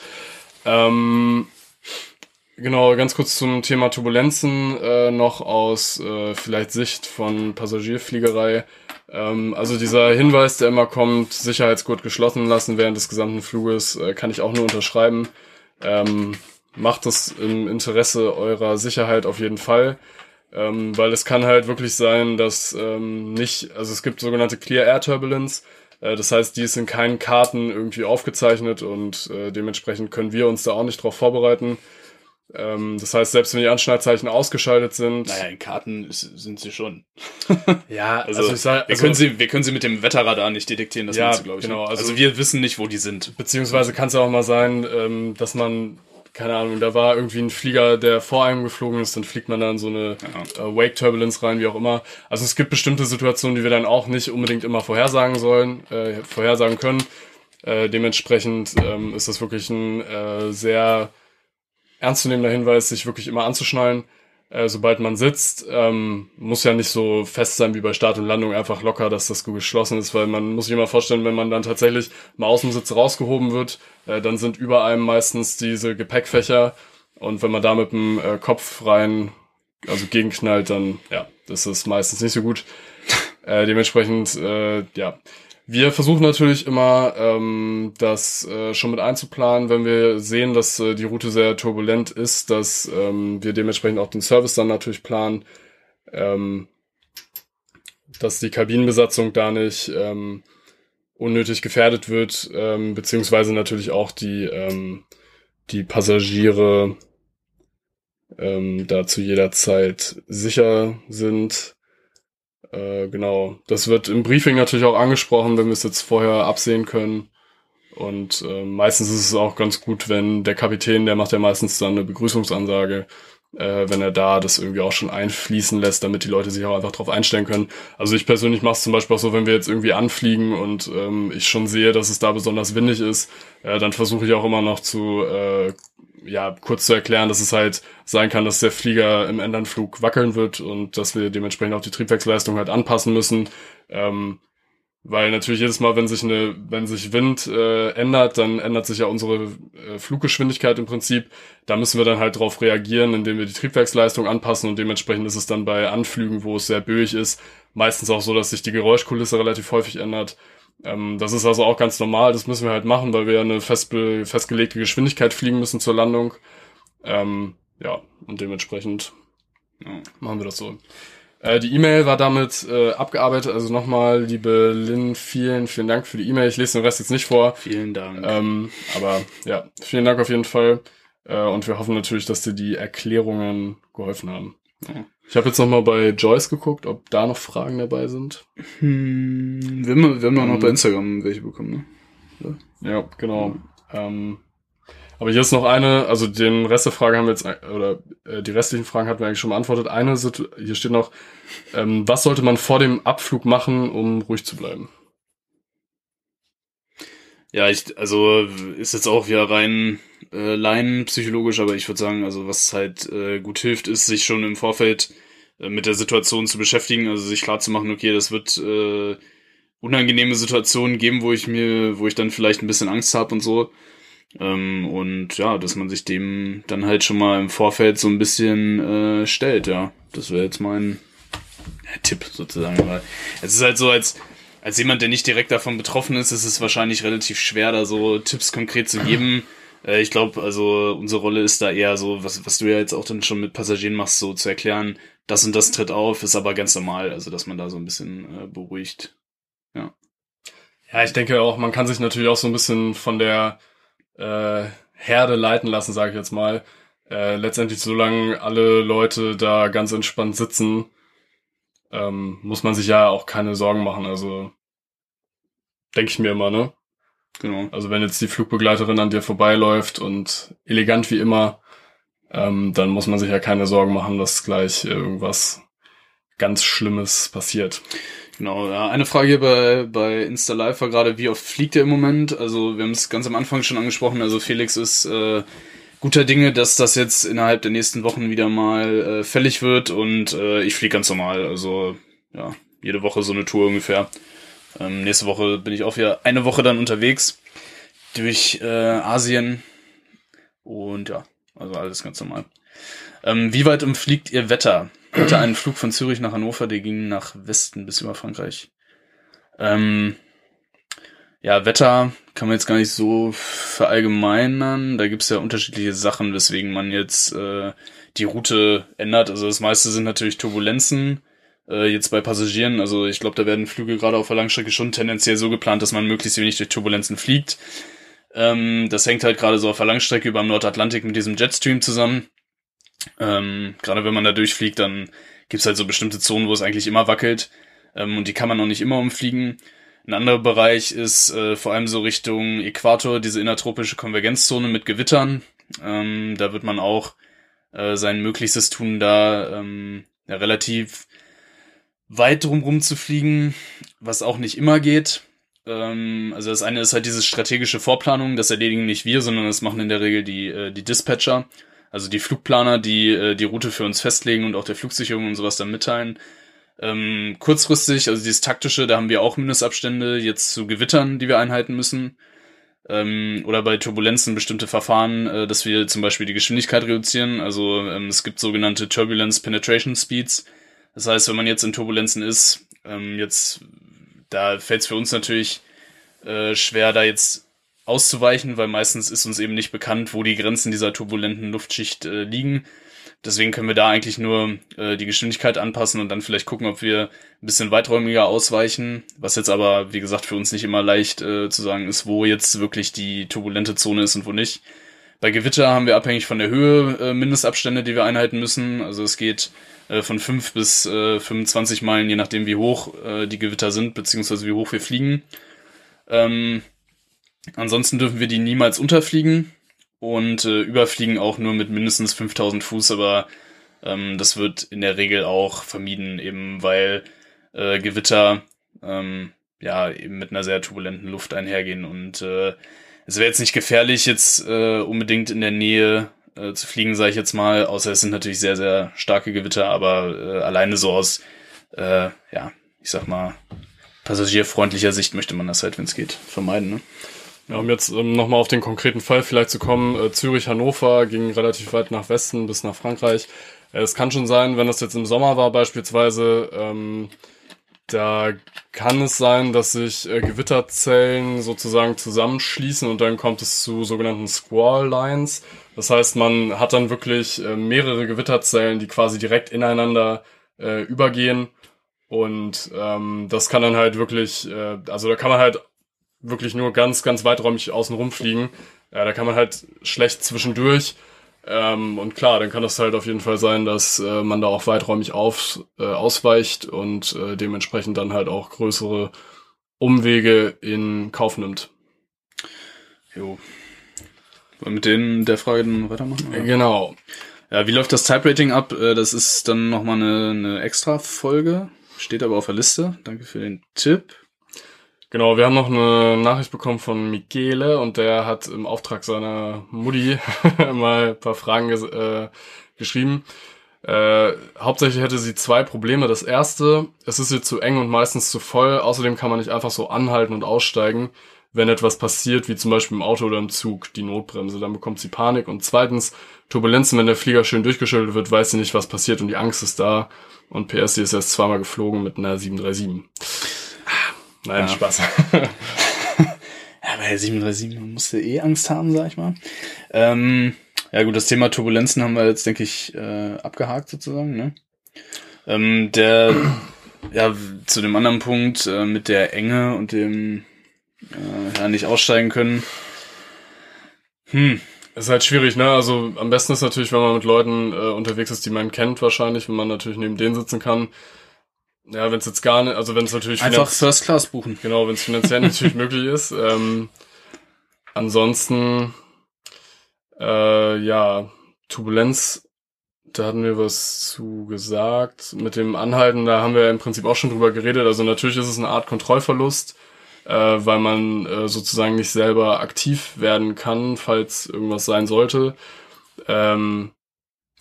Genau, ganz kurz zum Thema Turbulenzen noch aus vielleicht Sicht von Passagierfliegerei. Also dieser Hinweis, der immer kommt, Sicherheitsgurt geschlossen lassen während des gesamten Fluges, kann ich auch nur unterschreiben. Macht das im Interesse eurer Sicherheit auf jeden Fall. Weil es kann halt wirklich sein, dass es gibt sogenannte Clear Air Turbulence, das heißt, die ist in keinen Karten irgendwie aufgezeichnet und dementsprechend können wir uns da auch nicht drauf vorbereiten. Das heißt, selbst wenn die Anschnallzeichen ausgeschaltet sind... Naja, in Karten sind sie schon. Ja, also ich sage... Wir können sie mit dem Wetterradar nicht detektieren, das meinst du, glaube ich. Genau, also wir wissen nicht, wo die sind. Beziehungsweise kann es auch mal sein, dass man... Keine Ahnung, da war irgendwie ein Flieger, der vor einem geflogen ist, dann fliegt man dann so eine Wake-Turbulence rein, wie auch immer. Also es gibt bestimmte Situationen, die wir dann auch nicht unbedingt immer vorhersagen können. Dementsprechend ist das wirklich ein sehr ernstzunehmender Hinweis, sich wirklich immer anzuschnallen. Sobald man sitzt, muss ja nicht so fest sein wie bei Start und Landung, einfach locker, dass das geschlossen ist, weil man muss sich immer vorstellen, wenn man dann tatsächlich mal aus dem Sitz rausgehoben wird, dann sind über einem meistens diese Gepäckfächer und wenn man da mit dem Kopf rein, also gegenknallt, dann ja, das ist meistens nicht so gut. Dementsprechend, ja. Wir versuchen natürlich immer, das schon mit einzuplanen, wenn wir sehen, dass die Route sehr turbulent ist, dass wir dementsprechend auch den Service dann natürlich planen, dass die Kabinenbesatzung da nicht unnötig gefährdet wird, beziehungsweise natürlich auch die Passagiere da zu jeder Zeit sicher sind. Genau, das wird im Briefing natürlich auch angesprochen, wenn wir es jetzt vorher absehen können und meistens ist es auch ganz gut, wenn der Kapitän, der macht ja meistens dann eine Begrüßungsansage, wenn er da das irgendwie auch schon einfließen lässt, damit die Leute sich auch einfach drauf einstellen können. Also ich persönlich mache es zum Beispiel auch so, wenn wir jetzt irgendwie anfliegen und ich schon sehe, dass es da besonders windig ist, dann versuche ich auch immer noch zu kurz zu erklären, dass es halt sein kann, dass der Flieger im Endanflug wackeln wird und dass wir dementsprechend auch die Triebwerksleistung halt anpassen müssen, weil natürlich jedes Mal, wenn sich Wind ändert, dann ändert sich ja unsere Fluggeschwindigkeit im Prinzip. Da müssen wir dann halt drauf reagieren, indem wir die Triebwerksleistung anpassen und dementsprechend ist es dann bei Anflügen, wo es sehr böig ist, meistens auch so, dass sich die Geräuschkulisse relativ häufig ändert. Das ist also auch ganz normal, das müssen wir halt machen, weil wir ja eine festgelegte Geschwindigkeit fliegen müssen zur Landung. Und dementsprechend machen wir das so. Die E-Mail war damit abgearbeitet, also nochmal, liebe Lynn, vielen, vielen Dank für die E-Mail. Ich lese den Rest jetzt nicht vor. Vielen Dank. Aber ja, vielen Dank auf jeden Fall. Und wir hoffen natürlich, dass dir die Erklärungen geholfen haben. Ja. Ich habe jetzt nochmal bei Joyce geguckt, ob da noch Fragen dabei sind. Wir haben auch noch bei Instagram welche bekommen, ne? Ja, genau. Ja. Aber hier ist noch eine, also den Rest der Frage haben wir jetzt, die restlichen Fragen hatten wir eigentlich schon beantwortet. Hier steht noch, was sollte man vor dem Abflug machen, um ruhig zu bleiben? Ja, also ist jetzt auch wieder rein laienpsychologisch, aber ich würde sagen, also was halt gut hilft, ist, sich schon im Vorfeld mit der Situation zu beschäftigen, also sich klarzumachen, okay, das wird unangenehme Situationen geben, wo ich dann vielleicht ein bisschen Angst habe und so. Und ja, dass man sich dem dann halt schon mal im Vorfeld so ein bisschen stellt, ja. Das wäre jetzt mein Tipp sozusagen. Weil es ist halt so, als jemand, der nicht direkt davon betroffen ist, ist es wahrscheinlich relativ schwer, da so Tipps konkret zu geben. Ich glaube, also unsere Rolle ist da eher so, was du ja jetzt auch dann schon mit Passagieren machst, so zu erklären, das und das tritt auf, ist aber ganz normal, also dass man da so ein bisschen beruhigt, ja. Ja, ich denke auch, man kann sich natürlich auch so ein bisschen von der Herde leiten lassen, sage ich jetzt mal. Letztendlich, solange alle Leute da ganz entspannt sitzen, muss man sich ja auch keine Sorgen machen, also denke ich mir immer, ne? Genau. Also wenn jetzt die Flugbegleiterin an dir vorbeiläuft und elegant wie immer, dann muss man sich ja keine Sorgen machen, dass gleich irgendwas ganz Schlimmes passiert. Genau, ja, eine Frage hier bei Insta Live war gerade, wie oft fliegt ihr im Moment? Also wir haben es ganz am Anfang schon angesprochen, also Felix ist guter Dinge, dass das jetzt innerhalb der nächsten Wochen wieder mal fällig wird und ich fliege ganz normal, also ja, jede Woche so eine Tour ungefähr. Nächste Woche bin ich auch wieder eine Woche dann unterwegs durch Asien und ja, also alles ganz normal. Wie weit umfliegt ihr Wetter? Ich hatte einen Flug von Zürich nach Hannover, der ging nach Westen bis über Frankreich. Ja, Wetter kann man jetzt gar nicht so verallgemeinern. Da gibt's ja unterschiedliche Sachen, weswegen man jetzt die Route ändert. Also das meiste sind natürlich Turbulenzen. Jetzt bei Passagieren, also ich glaube, da werden Flüge gerade auf der Langstrecke schon tendenziell so geplant, dass man möglichst wenig durch Turbulenzen fliegt. Das hängt halt gerade so auf der Langstrecke über dem Nordatlantik mit diesem Jetstream zusammen. Gerade wenn man da durchfliegt, dann gibt's halt so bestimmte Zonen, wo es eigentlich immer wackelt. Und die kann man noch nicht immer umfliegen. Ein anderer Bereich ist vor allem so Richtung Äquator, diese innertropische Konvergenzzone mit Gewittern. Da wird man auch sein Möglichstes tun, da ja, relativ weit drumrum zu fliegen, was auch nicht immer geht. Also das eine ist halt diese strategische Vorplanung, das erledigen nicht wir, sondern das machen in der Regel die Dispatcher, also die Flugplaner, die die Route für uns festlegen und auch der Flugsicherung und sowas dann mitteilen. Kurzfristig, also dieses Taktische, da haben wir auch Mindestabstände jetzt zu Gewittern, die wir einhalten müssen. Oder bei Turbulenzen bestimmte Verfahren, dass wir zum Beispiel die Geschwindigkeit reduzieren. Also es gibt sogenannte Turbulence Penetration Speeds. Das heißt, wenn man jetzt in Turbulenzen ist, da fällt es für uns natürlich schwer, da jetzt auszuweichen, weil meistens ist uns eben nicht bekannt, wo die Grenzen dieser turbulenten Luftschicht liegen. Deswegen können wir da eigentlich nur die Geschwindigkeit anpassen und dann vielleicht gucken, ob wir ein bisschen weiträumiger ausweichen, was jetzt aber, wie gesagt, für uns nicht immer leicht zu sagen ist, wo jetzt wirklich die turbulente Zone ist und wo nicht. Bei Gewitter haben wir abhängig von der Höhe Mindestabstände, die wir einhalten müssen. Also es geht von 5 bis 25 Meilen, je nachdem wie hoch die Gewitter sind, beziehungsweise wie hoch wir fliegen. Ansonsten dürfen wir die niemals unterfliegen und überfliegen auch nur mit mindestens 5000 Fuß, aber das wird in der Regel auch vermieden, eben weil Gewitter ja eben mit einer sehr turbulenten Luft einhergehen und es wäre jetzt nicht gefährlich, jetzt unbedingt in der Nähe zu fliegen, sage ich jetzt mal, außer es sind natürlich sehr, sehr starke Gewitter, aber alleine so aus, ja, ich sag mal, passagierfreundlicher Sicht möchte man das halt, wenn es geht, vermeiden, ne? Ja, um jetzt nochmal auf den konkreten Fall vielleicht zu kommen, Zürich, Hannover ging relativ weit nach Westen bis nach Frankreich. Es kann schon sein, wenn das jetzt im Sommer war beispielsweise, da kann es sein, dass sich Gewitterzellen sozusagen zusammenschließen und dann kommt es zu sogenannten Squall-Lines. Das heißt, man hat dann wirklich mehrere Gewitterzellen, die quasi direkt ineinander übergehen und das kann dann halt wirklich, also da kann man halt wirklich nur ganz, ganz weiträumig außenrum fliegen. Da kann man halt schlecht zwischendurch und klar, dann kann das halt auf jeden Fall sein, dass man da auch weiträumig ausweicht und dementsprechend dann halt auch größere Umwege in Kauf nimmt. Jo. Wollen wir mit der Frage dann weitermachen? Oder? Genau. Ja, wie läuft das Type-Rating ab? Das ist dann nochmal eine Extra-Folge. Steht aber auf der Liste. Danke für den Tipp. Genau, wir haben noch eine Nachricht bekommen von Michele und der hat im Auftrag seiner Mutti mal ein paar Fragen geschrieben. Hauptsächlich hätte sie zwei Probleme. Das erste, es ist ihr zu eng und meistens zu voll. Außerdem kann man nicht einfach so anhalten und aussteigen, wenn etwas passiert, wie zum Beispiel im Auto oder im Zug, die Notbremse. Dann bekommt sie Panik. Und zweitens, Turbulenzen, wenn der Flieger schön durchgeschüttelt wird, weiß sie nicht, was passiert und die Angst ist da. Und PS, sie ist erst zweimal geflogen mit einer 737. Nein, ja. Spaß. Ja, bei der 737 musst du eh Angst haben, sag ich mal. Ja gut, das Thema Turbulenzen haben wir jetzt, denke ich, abgehakt sozusagen, ne? Zu dem anderen Punkt mit der Enge und dem nicht aussteigen können. Ist halt schwierig, ne? Also am besten ist natürlich, wenn man mit Leuten unterwegs ist, die man kennt wahrscheinlich, wenn man natürlich neben denen sitzen kann. Ja, wenn es jetzt gar nicht, also wenn es natürlich... Einfach First Class buchen. Genau, wenn es finanziell natürlich möglich ist. Ansonsten... Turbulenz, da hatten wir was zu gesagt. Mit dem Anhalten, da haben wir im Prinzip auch schon drüber geredet. Also natürlich ist es eine Art Kontrollverlust, weil man sozusagen nicht selber aktiv werden kann, falls irgendwas sein sollte.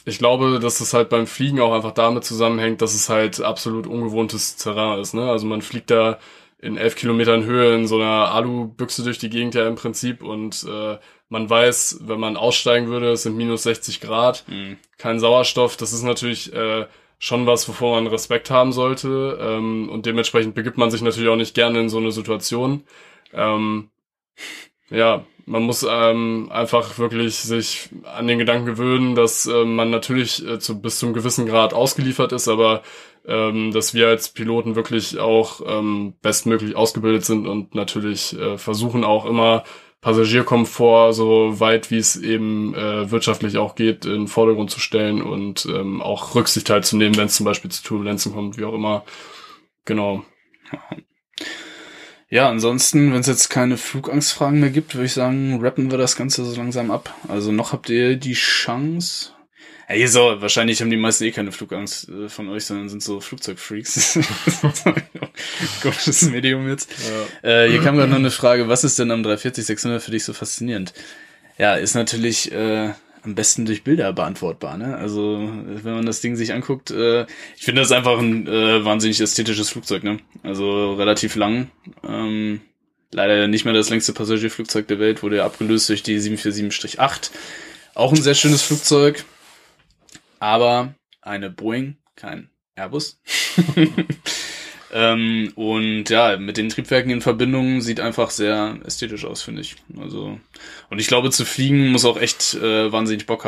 Ich glaube, dass es halt beim Fliegen auch einfach damit zusammenhängt, dass es halt absolut ungewohntes Terrain ist, ne? Also man fliegt da in 11 Kilometern Höhe in so einer Alubüchse durch die Gegend ja im Prinzip und man weiß, wenn man aussteigen würde, es sind minus 60 Grad, kein Sauerstoff. Das ist natürlich schon was, wovor man Respekt haben sollte. Und dementsprechend begibt man sich natürlich auch nicht gerne in so eine Situation. Man muss einfach wirklich sich an den Gedanken gewöhnen, dass man natürlich bis zum gewissen Grad ausgeliefert ist, aber dass wir als Piloten wirklich auch bestmöglich ausgebildet sind und natürlich versuchen auch immer, Passagierkomfort so weit wie es eben wirtschaftlich auch geht in den Vordergrund zu stellen und auch Rücksicht halt zu nehmen, wenn es zum Beispiel zu Turbulenzen kommt, wie auch immer. Genau. Ja, ansonsten, wenn es jetzt keine Flugangstfragen mehr gibt, würde ich sagen, rappen wir das Ganze so langsam ab. Also noch habt ihr die Chance. Ey, so, wahrscheinlich haben die meisten eh keine Flugangst von euch, sondern sind so Flugzeugfreaks. Gutes Medium jetzt. Ja. Hier kam gerade noch eine Frage, was ist denn am 340-600 für dich so faszinierend? Ja, ist natürlich am besten durch Bilder beantwortbar, ne? Also, wenn man das Ding sich anguckt, ich finde das einfach ein wahnsinnig ästhetisches Flugzeug, ne? Also relativ lang, leider nicht mehr das längste Passagierflugzeug der Welt, wurde ja abgelöst durch die 747-8. Auch ein sehr schönes Flugzeug. Aber eine Boeing, kein Airbus. Mit den Triebwerken in Verbindung sieht einfach sehr ästhetisch aus, finde ich. Also, und ich glaube, zu fliegen muss auch echt wahnsinnig Bock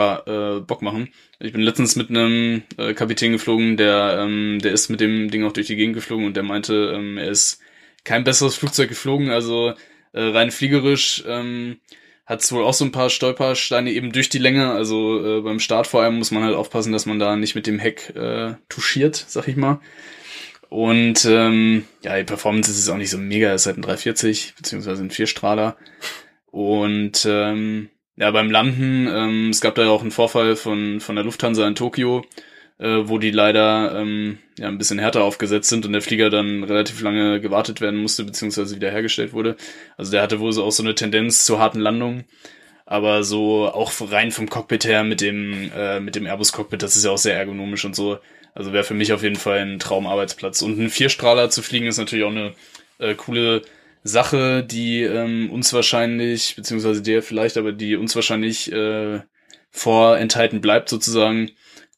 machen. Ich bin letztens mit einem Kapitän geflogen, der ist mit dem Ding auch durch die Gegend geflogen und der meinte, er ist kein besseres Flugzeug geflogen, also rein fliegerisch, hat es wohl auch so ein paar Stolpersteine eben durch die Länge, also beim Start vor allem muss man halt aufpassen, dass man da nicht mit dem Heck touchiert, sag ich mal. Und die Performance ist auch nicht so mega, ist halt ein 340, beziehungsweise ein Vierstrahler. Und beim Landen, es gab da ja auch einen Vorfall von der Lufthansa in Tokio, wo die leider ein bisschen härter aufgesetzt sind und der Flieger dann relativ lange gewartet werden musste, beziehungsweise wiederhergestellt wurde. Also der hatte wohl auch so eine Tendenz zu harten Landungen. Aber so auch rein vom Cockpit her mit dem Airbus-Cockpit, das ist ja auch sehr ergonomisch und so. Also wäre für mich auf jeden Fall ein Traumarbeitsplatz. Und ein Vierstrahler zu fliegen ist natürlich auch eine coole Sache, die uns wahrscheinlich, beziehungsweise der vielleicht, aber die uns wahrscheinlich vorenthalten bleibt sozusagen.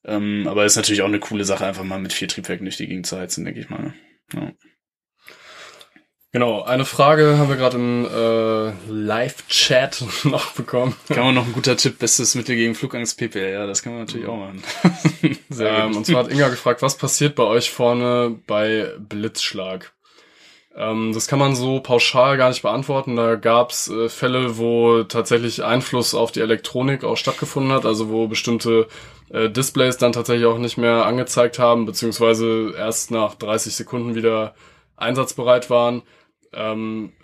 Aber ist natürlich auch eine coole Sache, einfach mal mit 4 Triebwerken durch die Gegend zu heizen, denke ich mal. Ja. Genau, eine Frage haben wir gerade im Live-Chat noch bekommen. Kann man noch ein guter Tipp, bestes Mittel gegen Flugangst PPL, ja, das kann man natürlich auch machen. Sehr gut. Und zwar hat Inga gefragt, was passiert bei euch vorne bei Blitzschlag? Das kann man so pauschal gar nicht beantworten. Da gab es Fälle, wo tatsächlich Einfluss auf die Elektronik auch stattgefunden hat, also wo bestimmte Displays dann tatsächlich auch nicht mehr angezeigt haben, beziehungsweise erst nach 30 Sekunden wieder einsatzbereit waren.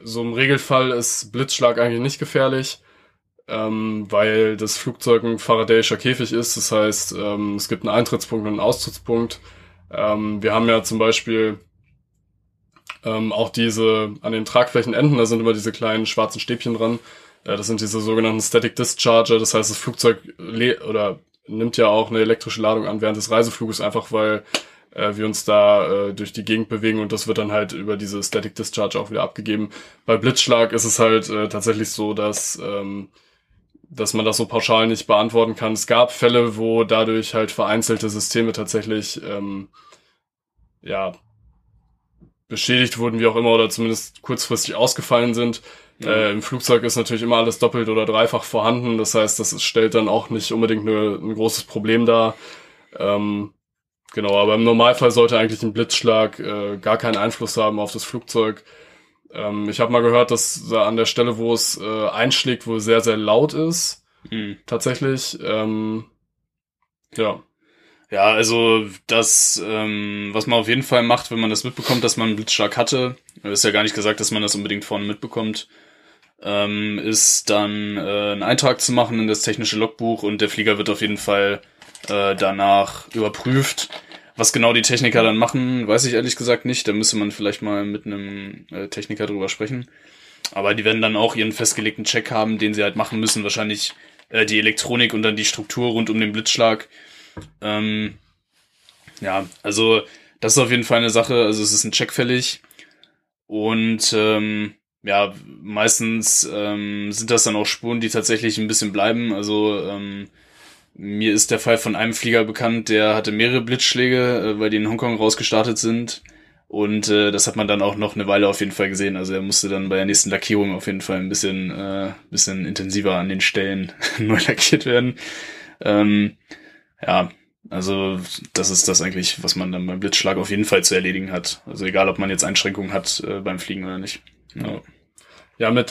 So im Regelfall ist Blitzschlag eigentlich nicht gefährlich, weil das Flugzeug ein faradäischer Käfig ist. Das heißt, es gibt einen Eintrittspunkt und einen Austrittspunkt. Wir haben ja zum Beispiel... auch diese an den Tragflächenenden, da sind immer diese kleinen schwarzen Stäbchen dran. Das sind diese sogenannten Static Discharger. Das heißt, das Flugzeug nimmt ja auch eine elektrische Ladung an während des Reisefluges, einfach weil wir uns da durch die Gegend bewegen und das wird dann halt über diese Static Discharge auch wieder abgegeben. Bei Blitzschlag ist es halt tatsächlich so, dass man das so pauschal nicht beantworten kann. Es gab Fälle, wo dadurch halt vereinzelte Systeme tatsächlich beschädigt wurden, wie auch immer, oder zumindest kurzfristig ausgefallen sind. Ja. Im Flugzeug ist natürlich immer alles doppelt oder dreifach vorhanden. Das heißt, das stellt dann auch nicht unbedingt ein großes Problem dar. Genau, aber im Normalfall sollte eigentlich ein Blitzschlag gar keinen Einfluss haben auf das Flugzeug. Ich habe mal gehört, dass an der Stelle, wo es einschlägt, wohl sehr, sehr laut ist. Mhm. Tatsächlich. Ja, also das, was man auf jeden Fall macht, wenn man das mitbekommt, dass man einen Blitzschlag hatte, ist ja gar nicht gesagt, dass man das unbedingt vorne mitbekommt, ist dann einen Eintrag zu machen in das technische Logbuch und der Flieger wird auf jeden Fall danach überprüft. Was genau die Techniker dann machen, weiß ich ehrlich gesagt nicht. Da müsste man vielleicht mal mit einem Techniker drüber sprechen. Aber die werden dann auch ihren festgelegten Check haben, den sie halt machen müssen. Wahrscheinlich die Elektronik und dann die Struktur rund um den Blitzschlag. Also das ist auf jeden Fall eine Sache. Also es ist ein Check fällig. Und meistens sind das dann auch Spuren, die tatsächlich ein bisschen bleiben. Also mir ist der Fall von einem Flieger bekannt, der hatte mehrere Blitzschläge, weil die in Hongkong rausgestartet sind. Und das hat man dann auch noch eine Weile auf jeden Fall gesehen. Also er musste dann bei der nächsten Lackierung auf jeden Fall ein bisschen intensiver an den Stellen neu lackiert werden. Also das ist das eigentlich, was man dann beim Blitzschlag auf jeden Fall zu erledigen hat. Also egal, ob man jetzt Einschränkungen hat beim Fliegen oder nicht. Ja,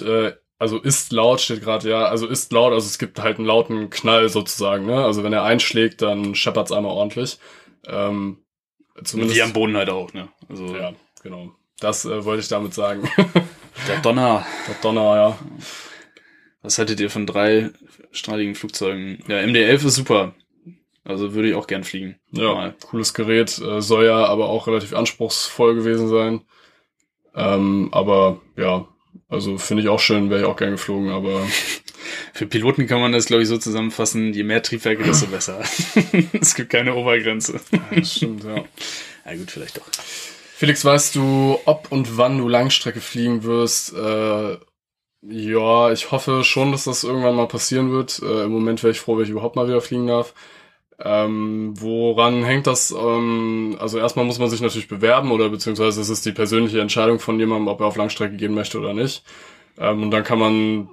also ist laut, steht gerade, also es gibt halt einen lauten Knall sozusagen, ne? Also wenn er einschlägt, dann scheppert's einmal ordentlich. Zumindest die am Boden halt auch, ne? Also ja, genau. Das wollte ich damit sagen. Der Donner, ja. Was haltet ihr von dreistrahligen Flugzeugen? Ja, MD-11 ist super. Also würde ich auch gern fliegen. Ja, mal. Cooles Gerät. Soll ja aber auch relativ anspruchsvoll gewesen sein. Aber ja, also finde ich auch schön, wäre ich auch gern geflogen, aber... Für Piloten kann man das, glaube ich, so zusammenfassen, je mehr Triebwerke, desto besser. Es gibt keine Obergrenze. Ja, das stimmt, ja. Na gut, vielleicht doch. Felix, weißt du, ob und wann du Langstrecke fliegen wirst? Ja, ich hoffe schon, dass das irgendwann mal passieren wird. Im Moment wäre ich froh, wenn ich überhaupt mal wieder fliegen darf. Woran hängt das? Also erstmal muss man sich natürlich bewerben oder beziehungsweise es ist die persönliche Entscheidung von jemandem, ob er auf Langstrecke gehen möchte oder nicht. Und dann kann man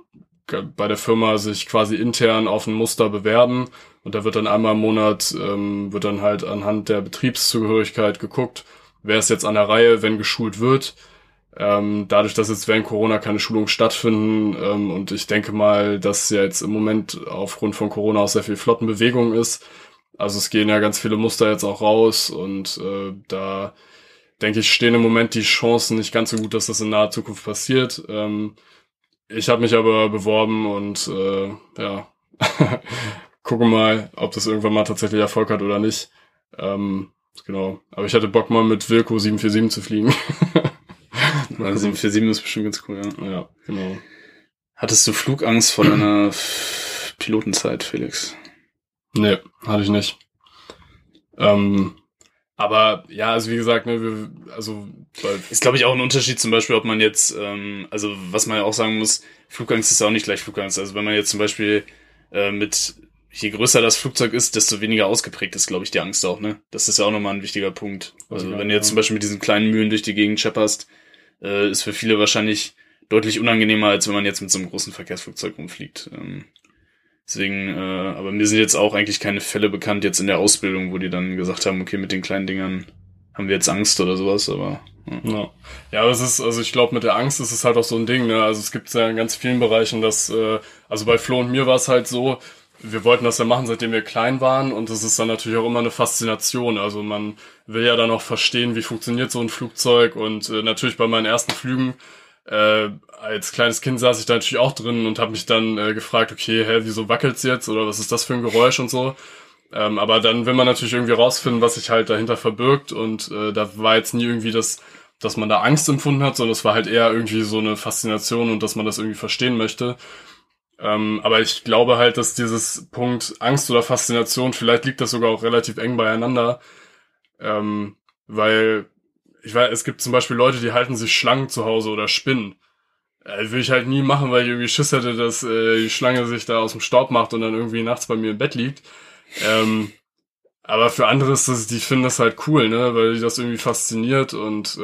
bei der Firma sich quasi intern auf ein Muster bewerben und da wird dann einmal im Monat, wird dann halt anhand der Betriebszugehörigkeit geguckt, wer ist jetzt an der Reihe, wenn geschult wird. Dadurch, dass jetzt während Corona keine Schulungen stattfinden und ich denke mal, dass ja jetzt im Moment aufgrund von Corona auch sehr viel Flottenbewegung ist, also es gehen ja ganz viele Muster jetzt auch raus und da denke ich, stehen im Moment die Chancen nicht ganz so gut, dass das in naher Zukunft passiert. Ich habe mich aber beworben und gucke mal, ob das irgendwann mal tatsächlich Erfolg hat oder nicht. Genau, aber ich hatte Bock mal mit Wilco 747 zu fliegen. Also 747 ist bestimmt ganz cool, ja. Ja, genau. Hattest du Flugangst vor deiner Pilotenzeit, Felix? Nee, hatte ich nicht. Aber ja, also wie gesagt, ne, ist glaube ich auch ein Unterschied zum Beispiel, ob man jetzt, also was man ja auch sagen muss, Flugangst ist ja auch nicht gleich Flugangst. Also wenn man jetzt zum Beispiel je größer das Flugzeug ist, desto weniger ausgeprägt ist, glaube ich, die Angst auch, ne? Das ist ja auch nochmal ein wichtiger Punkt. Also wenn du jetzt zum Beispiel mit diesen kleinen Mühen durch die Gegend schepperst, ist für viele wahrscheinlich deutlich unangenehmer, als wenn man jetzt mit so einem großen Verkehrsflugzeug rumfliegt. Deswegen, aber mir sind jetzt auch eigentlich keine Fälle bekannt, jetzt in der Ausbildung, wo die dann gesagt haben, okay, mit den kleinen Dingern haben wir jetzt Angst oder sowas, aber... Ja, aber es ist, also ich glaube, mit der Angst ist es halt auch so ein Ding, ne? Also es gibt ja in ganz vielen Bereichen, dass, also bei Flo und mir war es halt so, wir wollten das ja machen, seitdem wir klein waren und das ist dann natürlich auch immer eine Faszination, also man will ja dann auch verstehen, wie funktioniert so ein Flugzeug und natürlich bei meinen ersten Flügen, als kleines Kind saß ich da natürlich auch drin und habe mich dann gefragt, okay, wieso wackelt's jetzt oder was ist das für ein Geräusch und so. Aber dann will man natürlich irgendwie rausfinden, was sich halt dahinter verbirgt und da war jetzt nie irgendwie das, dass man da Angst empfunden hat, sondern es war halt eher irgendwie so eine Faszination und dass man das irgendwie verstehen möchte. Aber ich glaube halt, dass dieses Punkt Angst oder Faszination, vielleicht liegt das sogar auch relativ eng beieinander, weil ich weiß, es gibt zum Beispiel Leute, die halten sich Schlangen zu Hause oder Spinnen. Will ich halt nie machen, weil ich irgendwie Schiss hätte, dass die Schlange sich da aus dem Staub macht und dann irgendwie nachts bei mir im Bett liegt. Aber für andere ist das, die finden das halt cool, ne, weil die das irgendwie fasziniert und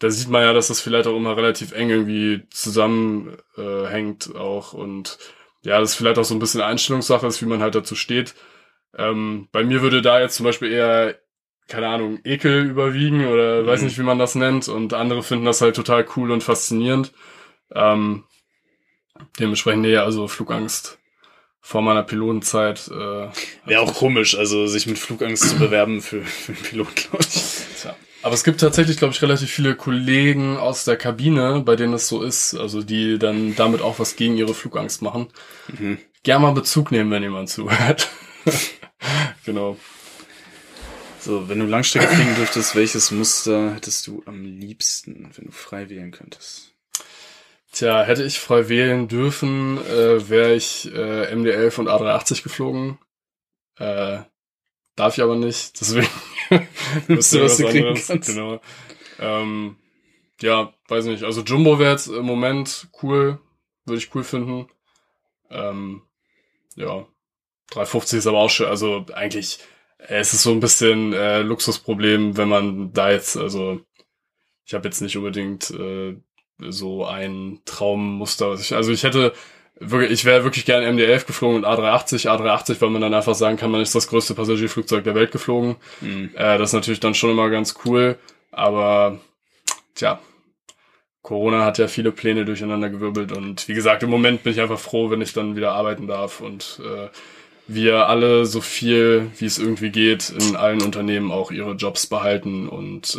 da sieht man ja, dass das vielleicht auch immer relativ eng irgendwie zusammenhängt auch und ja, das ist vielleicht auch so ein bisschen Einstellungssache ist, wie man halt dazu steht. Bei mir würde da jetzt zum Beispiel eher, keine Ahnung, Ekel überwiegen oder weiß nicht, wie man das nennt und andere finden das halt total cool und faszinierend. Dementsprechend, nee, also Flugangst vor meiner Pilotenzeit. Wäre auch komisch, also sich mit Flugangst zu bewerben für einen Pilot, glaube ich. Tja. Aber es gibt tatsächlich, glaube ich, relativ viele Kollegen aus der Kabine, bei denen es so ist, also die dann damit auch was gegen ihre Flugangst machen. Mhm. Gerne mal Bezug nehmen, wenn jemand zuhört. Genau. So, wenn du Langstrecke fliegen dürftest, welches Muster hättest du am liebsten, wenn du frei wählen könntest? Tja, hätte ich frei wählen dürfen, wäre ich MD-11 und A380 geflogen. Darf ich aber nicht, deswegen müsste was anderes. Genau. Ja, weiß nicht. Also Jumbo wäre jetzt im Moment cool. Würde ich cool finden. Ja, 350 ist aber auch schön. Also eigentlich es ist so ein bisschen Luxusproblem, wenn man da jetzt, also ich habe jetzt nicht unbedingt so ein Traummuster. Ich wäre wirklich gerne MD-11 geflogen und A380. A380, weil man dann einfach sagen kann, man ist das größte Passagierflugzeug der Welt geflogen. Mhm. Das ist natürlich dann schon immer ganz cool. Aber, tja, Corona hat ja viele Pläne durcheinandergewirbelt. Und wie gesagt, im Moment bin ich einfach froh, wenn ich dann wieder arbeiten darf. Und wir alle so viel, wie es irgendwie geht, in allen Unternehmen auch ihre Jobs behalten und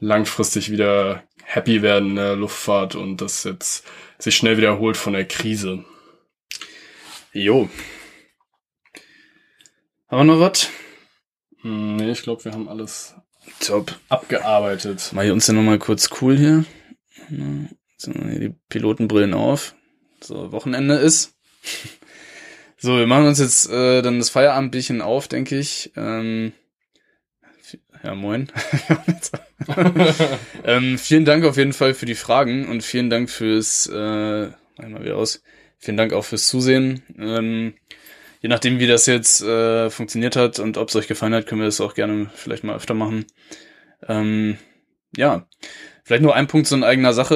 langfristig wieder happy werden in der Luftfahrt und das jetzt sich schnell wiederholt von der Krise. Jo. Haben wir noch was? Nee, ich glaube, wir haben alles top abgearbeitet. Mach ich uns ja nochmal kurz cool hier. Jetzt haben wir hier die Pilotenbrillen auf. So, Wochenende ist. So, wir machen uns jetzt dann das Feierabendbierchen auf, denke ich. Ja, moin. Vielen Dank auf jeden Fall für die Fragen und vielen Dank fürs vielen Dank auch fürs Zusehen. Je nachdem, wie das jetzt funktioniert hat und ob es euch gefallen hat, können wir das auch gerne vielleicht mal öfter machen. Ja, vielleicht nur ein Punkt so in eigener Sache.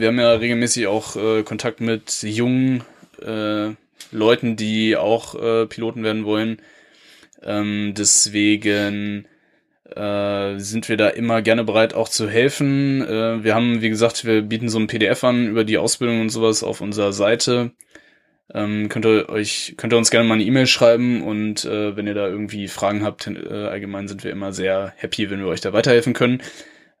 Wir haben ja regelmäßig auch Kontakt mit jungen Leuten, die auch Piloten werden wollen. Deswegen sind wir da immer gerne bereit, auch zu helfen. Wir haben, wie gesagt, wir bieten so ein PDF an über die Ausbildung und sowas auf unserer Seite. Könnt ihr uns gerne mal eine E-Mail schreiben und wenn ihr da irgendwie Fragen habt, allgemein sind wir immer sehr happy, wenn wir euch da weiterhelfen können.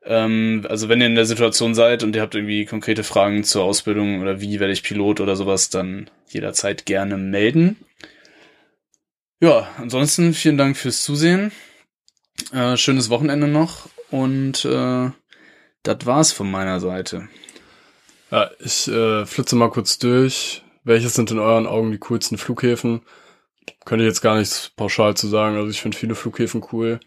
Also wenn ihr in der Situation seid und ihr habt irgendwie konkrete Fragen zur Ausbildung oder wie werde ich Pilot oder sowas, dann jederzeit gerne melden. Ja, ansonsten vielen Dank fürs Zusehen. Schönes Wochenende noch und das war's von meiner Seite. Ja, ich flitze mal kurz durch. Welches sind in euren Augen die coolsten Flughäfen? Könnte ich jetzt gar nichts pauschal zu sagen. Also ich finde viele Flughäfen cool.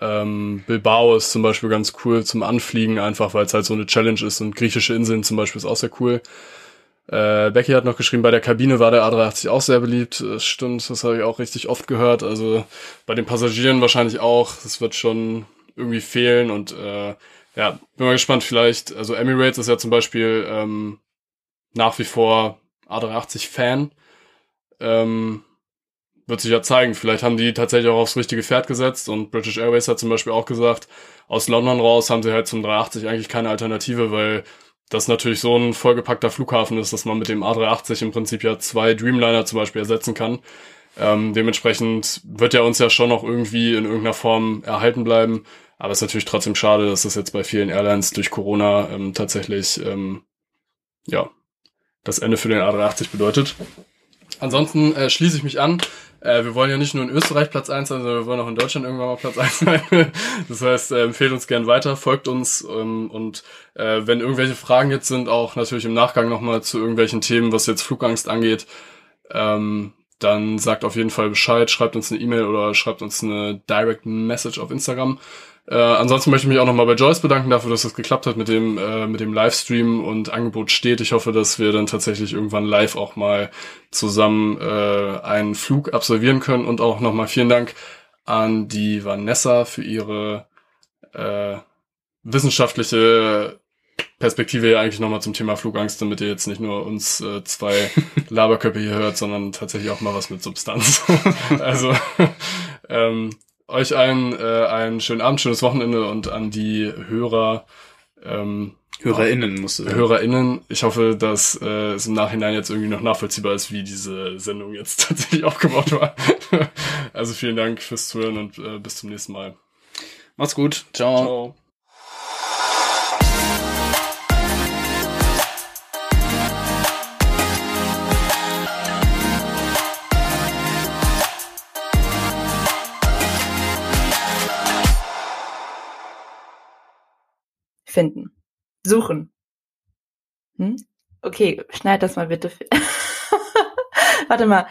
Bilbao ist zum Beispiel ganz cool zum Anfliegen, einfach weil es halt so eine Challenge ist und griechische Inseln zum Beispiel ist auch sehr cool. Becky hat noch geschrieben, bei der Kabine war der A380 auch sehr beliebt. Das stimmt, das habe ich auch richtig oft gehört. Also bei den Passagieren wahrscheinlich auch. Das wird schon irgendwie fehlen. Und ja, bin mal gespannt. Vielleicht, also Emirates ist ja zum Beispiel nach wie vor A380-Fan. Wird sich ja zeigen. Vielleicht haben die tatsächlich auch aufs richtige Pferd gesetzt. Und British Airways hat zum Beispiel auch gesagt, aus London raus haben sie halt zum 380 eigentlich keine Alternative, weil das natürlich so ein vollgepackter Flughafen ist, dass man mit dem A380 im Prinzip ja 2 Dreamliner zum Beispiel ersetzen kann. Dementsprechend wird er uns ja schon noch irgendwie in irgendeiner Form erhalten bleiben. Aber es ist natürlich trotzdem schade, dass das jetzt bei vielen Airlines durch Corona tatsächlich das Ende für den A380 bedeutet. Ansonsten schließe ich mich an. Wir wollen ja nicht nur in Österreich Platz 1 sein, sondern wir wollen auch in Deutschland irgendwann mal Platz 1 sein. Das heißt, empfehlt uns gern weiter, folgt uns und wenn irgendwelche Fragen jetzt sind, auch natürlich im Nachgang nochmal zu irgendwelchen Themen, was jetzt Flugangst angeht, dann sagt auf jeden Fall Bescheid, schreibt uns eine E-Mail oder schreibt uns eine Direct Message auf Instagram. Ansonsten möchte ich mich auch nochmal bei Joyce bedanken dafür, dass das geklappt hat mit dem Livestream und Angebot steht. Ich hoffe, dass wir dann tatsächlich irgendwann live auch mal zusammen einen Flug absolvieren können. Und auch nochmal vielen Dank an die Vanessa für ihre wissenschaftliche Perspektive ja eigentlich nochmal zum Thema Flugangst, damit ihr jetzt nicht nur uns zwei Laberköpfe hier hört, sondern tatsächlich auch mal was mit Substanz. Also euch allen einen schönen Abend, schönes Wochenende und an die Hörer. HörerInnen musst du sagen. HörerInnen. Ich hoffe, dass es im Nachhinein jetzt irgendwie noch nachvollziehbar ist, wie diese Sendung jetzt tatsächlich aufgebaut war. Also vielen Dank fürs Zuhören und bis zum nächsten Mal. Macht's gut. Ciao. Ciao. Finden. Suchen. Okay, schneid das mal bitte. Warte mal.